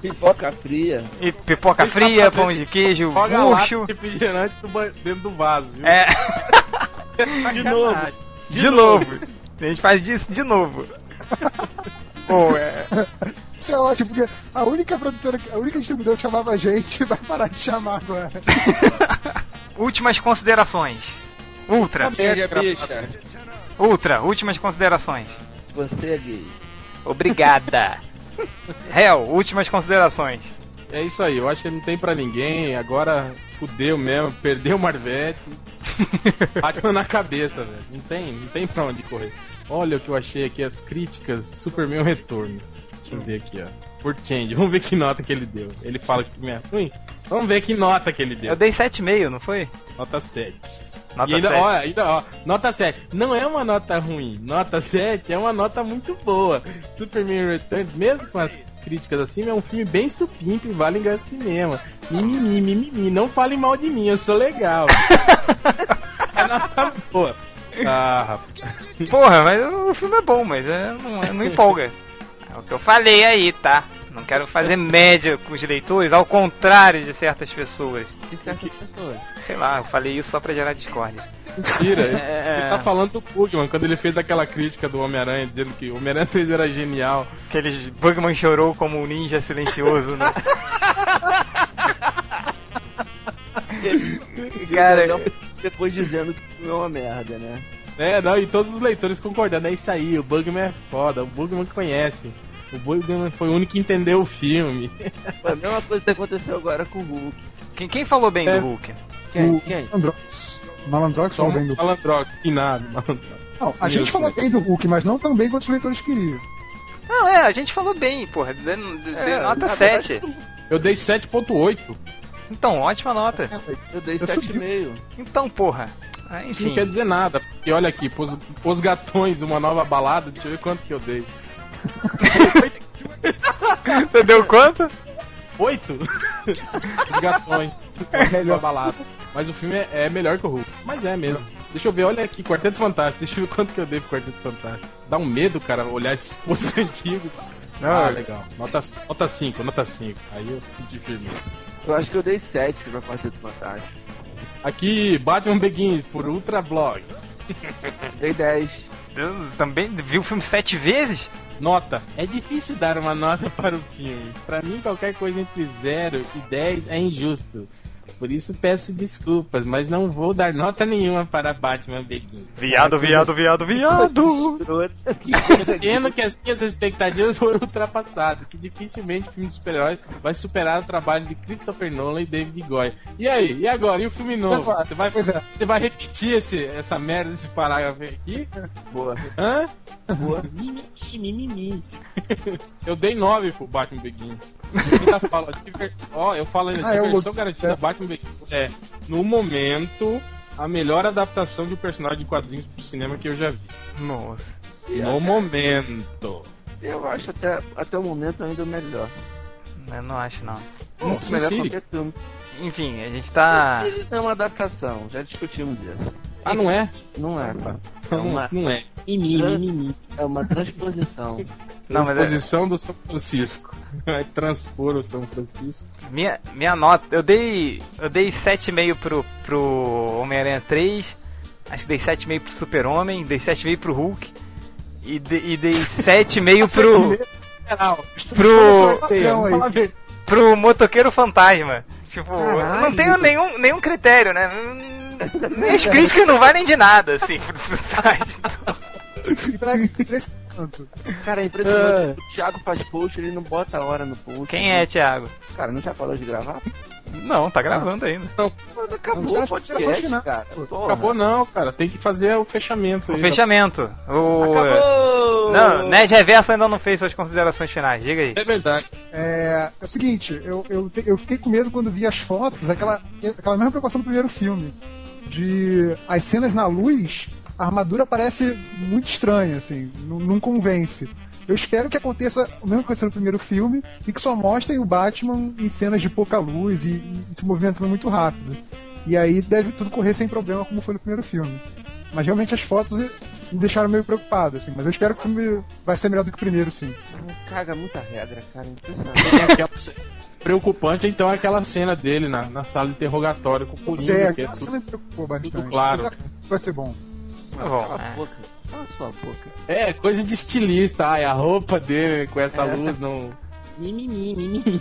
pipoca fria. E pipoca fria, pão de queijo, bucho. Refrigerante dentro do vaso, viu? É. De novo. A gente faz disso de novo. Pô, é. Isso é ótimo, porque a única produtora, a única distribuidora que chamava a gente vai parar de chamar agora. Últimas considerações. Ultra, últimas considerações. Você é gay. Obrigada. Hel, últimas considerações. É isso aí, eu acho que não tem pra ninguém. Agora fudeu mesmo, perdeu o Marvete. Bateu na cabeça, velho. Não tem pra onde correr. Olha o que eu achei aqui, as críticas Superman Retorno. Deixa eu ver aqui, ó. Por Change, vamos ver que nota que ele deu. Ele fala que é ruim. Vamos ver que nota que ele deu. Eu dei 7,5, não foi? Nota 7. Nota 7. Ó, nota 7. Não é uma nota ruim. Nota 7 é uma nota muito boa. Superman Returns, mesmo com as críticas assim, é um filme bem supimpe, vale enganar cinema. Mimimi. Não falem mal de mim, eu sou legal. É nota boa. Ah, rapaz. Porra, mas o filme é bom, mas não empolga. É o que eu falei aí, tá? Não quero fazer média com os leitores, ao contrário de certas pessoas. De certas pessoas? Sei lá, eu falei isso só pra gerar discórdia. Mentira, ele tá falando do Bugman, quando ele fez aquela crítica do Homem-Aranha, dizendo que o Homem-Aranha 3 era genial. Aquele Bugman chorou como um ninja silencioso, né? Cara, depois dizendo que é uma merda, né? É, não, e todos os leitores concordando, é isso aí, o Bugman é foda, o Bugman conhece. O Bugman foi o único que entendeu o filme. Foi a mesma coisa que aconteceu agora com o Hulk. Quem falou bem do Hulk? Quem? Malandrox falou bem do Hulk. Malandrox, finado, Malandrox. Não, a gente falou bem do Hulk, mas não tão bem quanto os leitores queriam. Não, a gente falou bem, porra. Nota 7. Eu dei 7,8. Então, ótima nota. Eu dei 7,5. Então, porra. Enfim. Não quer dizer nada, porque olha aqui, pôs gatões, uma nova balada, deixa eu ver quanto que eu dei. Você deu quanto? 8? Os gatões. Melhor balada. Mas o filme é melhor que o Hulk. Mas é mesmo. Deixa eu ver, olha aqui, Quarteto Fantástico. Deixa eu ver quanto que eu dei pro Quarteto Fantástico. Dá um medo, cara, olhar esses postos antigos. Ah, legal. Nota 5. Aí eu senti firme. Eu acho que eu dei 7 pra Quarteto Fantástico. Aqui, Batman Begins por Ultra Blog. Dei 10. Eu também vi o filme 7 vezes? Nota. É difícil dar uma nota para o filme. Para mim, qualquer coisa entre 0 e 10 é injusto. Por isso peço desculpas, mas não vou dar nota nenhuma para Batman Begins. Viado! Entendo que as minhas expectativas foram ultrapassadas, que dificilmente o filme de super-heróis vai superar o trabalho de Christopher Nolan e David Goyer. E aí? E agora? E o filme novo? Você vai repetir essa merda, esse parágrafo aqui? Boa. Hã? Boa. Mimimi. Eu dei 9 pro Batman Begins. Eu falo ainda, diversão garantida, Batman Begins é, no momento, a melhor adaptação de um personagem de quadrinhos pro cinema que eu já vi. Nossa. No momento. Eu acho até o momento ainda o melhor. Eu não acho, não. Muito melhor qualquer filme. Enfim, a gente tá... Ele é uma adaptação, já discutimos disso. Ah, não é? Não é, pá. Não é. É uma transposição. Transposição do São Francisco. Vai transpor o São Francisco. Minha nota, eu dei 7,5 pro Homem-Aranha 3, acho que dei 7,5 pro Super-Homem, dei 7,5 pro Hulk e dei 7,5 pro Motoqueiro Fantasma. Tipo, caralho. Não tenho nenhum critério, né? Minhas críticas não valem de nada, assim, pro site. Cara, é impressionante. O Thiago faz post, ele não bota a hora no post. Quem é, Thiago? Cara, não já falou de gravar? Não, tá gravando ainda. Não. Mano, acabou o podcast, cara. Acabou não, cara. Tem que fazer o fechamento. O fechamento. Acabou! Não, Nerd Reverso ainda não fez suas considerações finais. Diga aí. É verdade. É o seguinte, eu fiquei com medo quando vi as fotos, aquela mesma preocupação do primeiro filme. De as cenas na luz... A armadura parece muito estranha, assim, não convence. Eu espero que aconteça o mesmo que aconteceu no primeiro filme e que só mostrem o Batman em cenas de pouca luz e se movimentando muito rápido. E aí deve tudo correr sem problema, como foi no primeiro filme. Mas realmente as fotos me deixaram meio preocupado, assim, mas eu espero que o filme vai ser melhor do que o primeiro, sim. Caga muita regra, cara, impressionante. Preocupante, então, é aquela cena dele na sala de interrogatório com o Coringa. É, aquela cena me preocupou bastante. Tudo claro. Mas vai ser bom. Cala a sua boca. É, coisa de estilista, ai, a roupa dele com essa luz não... Mimimi.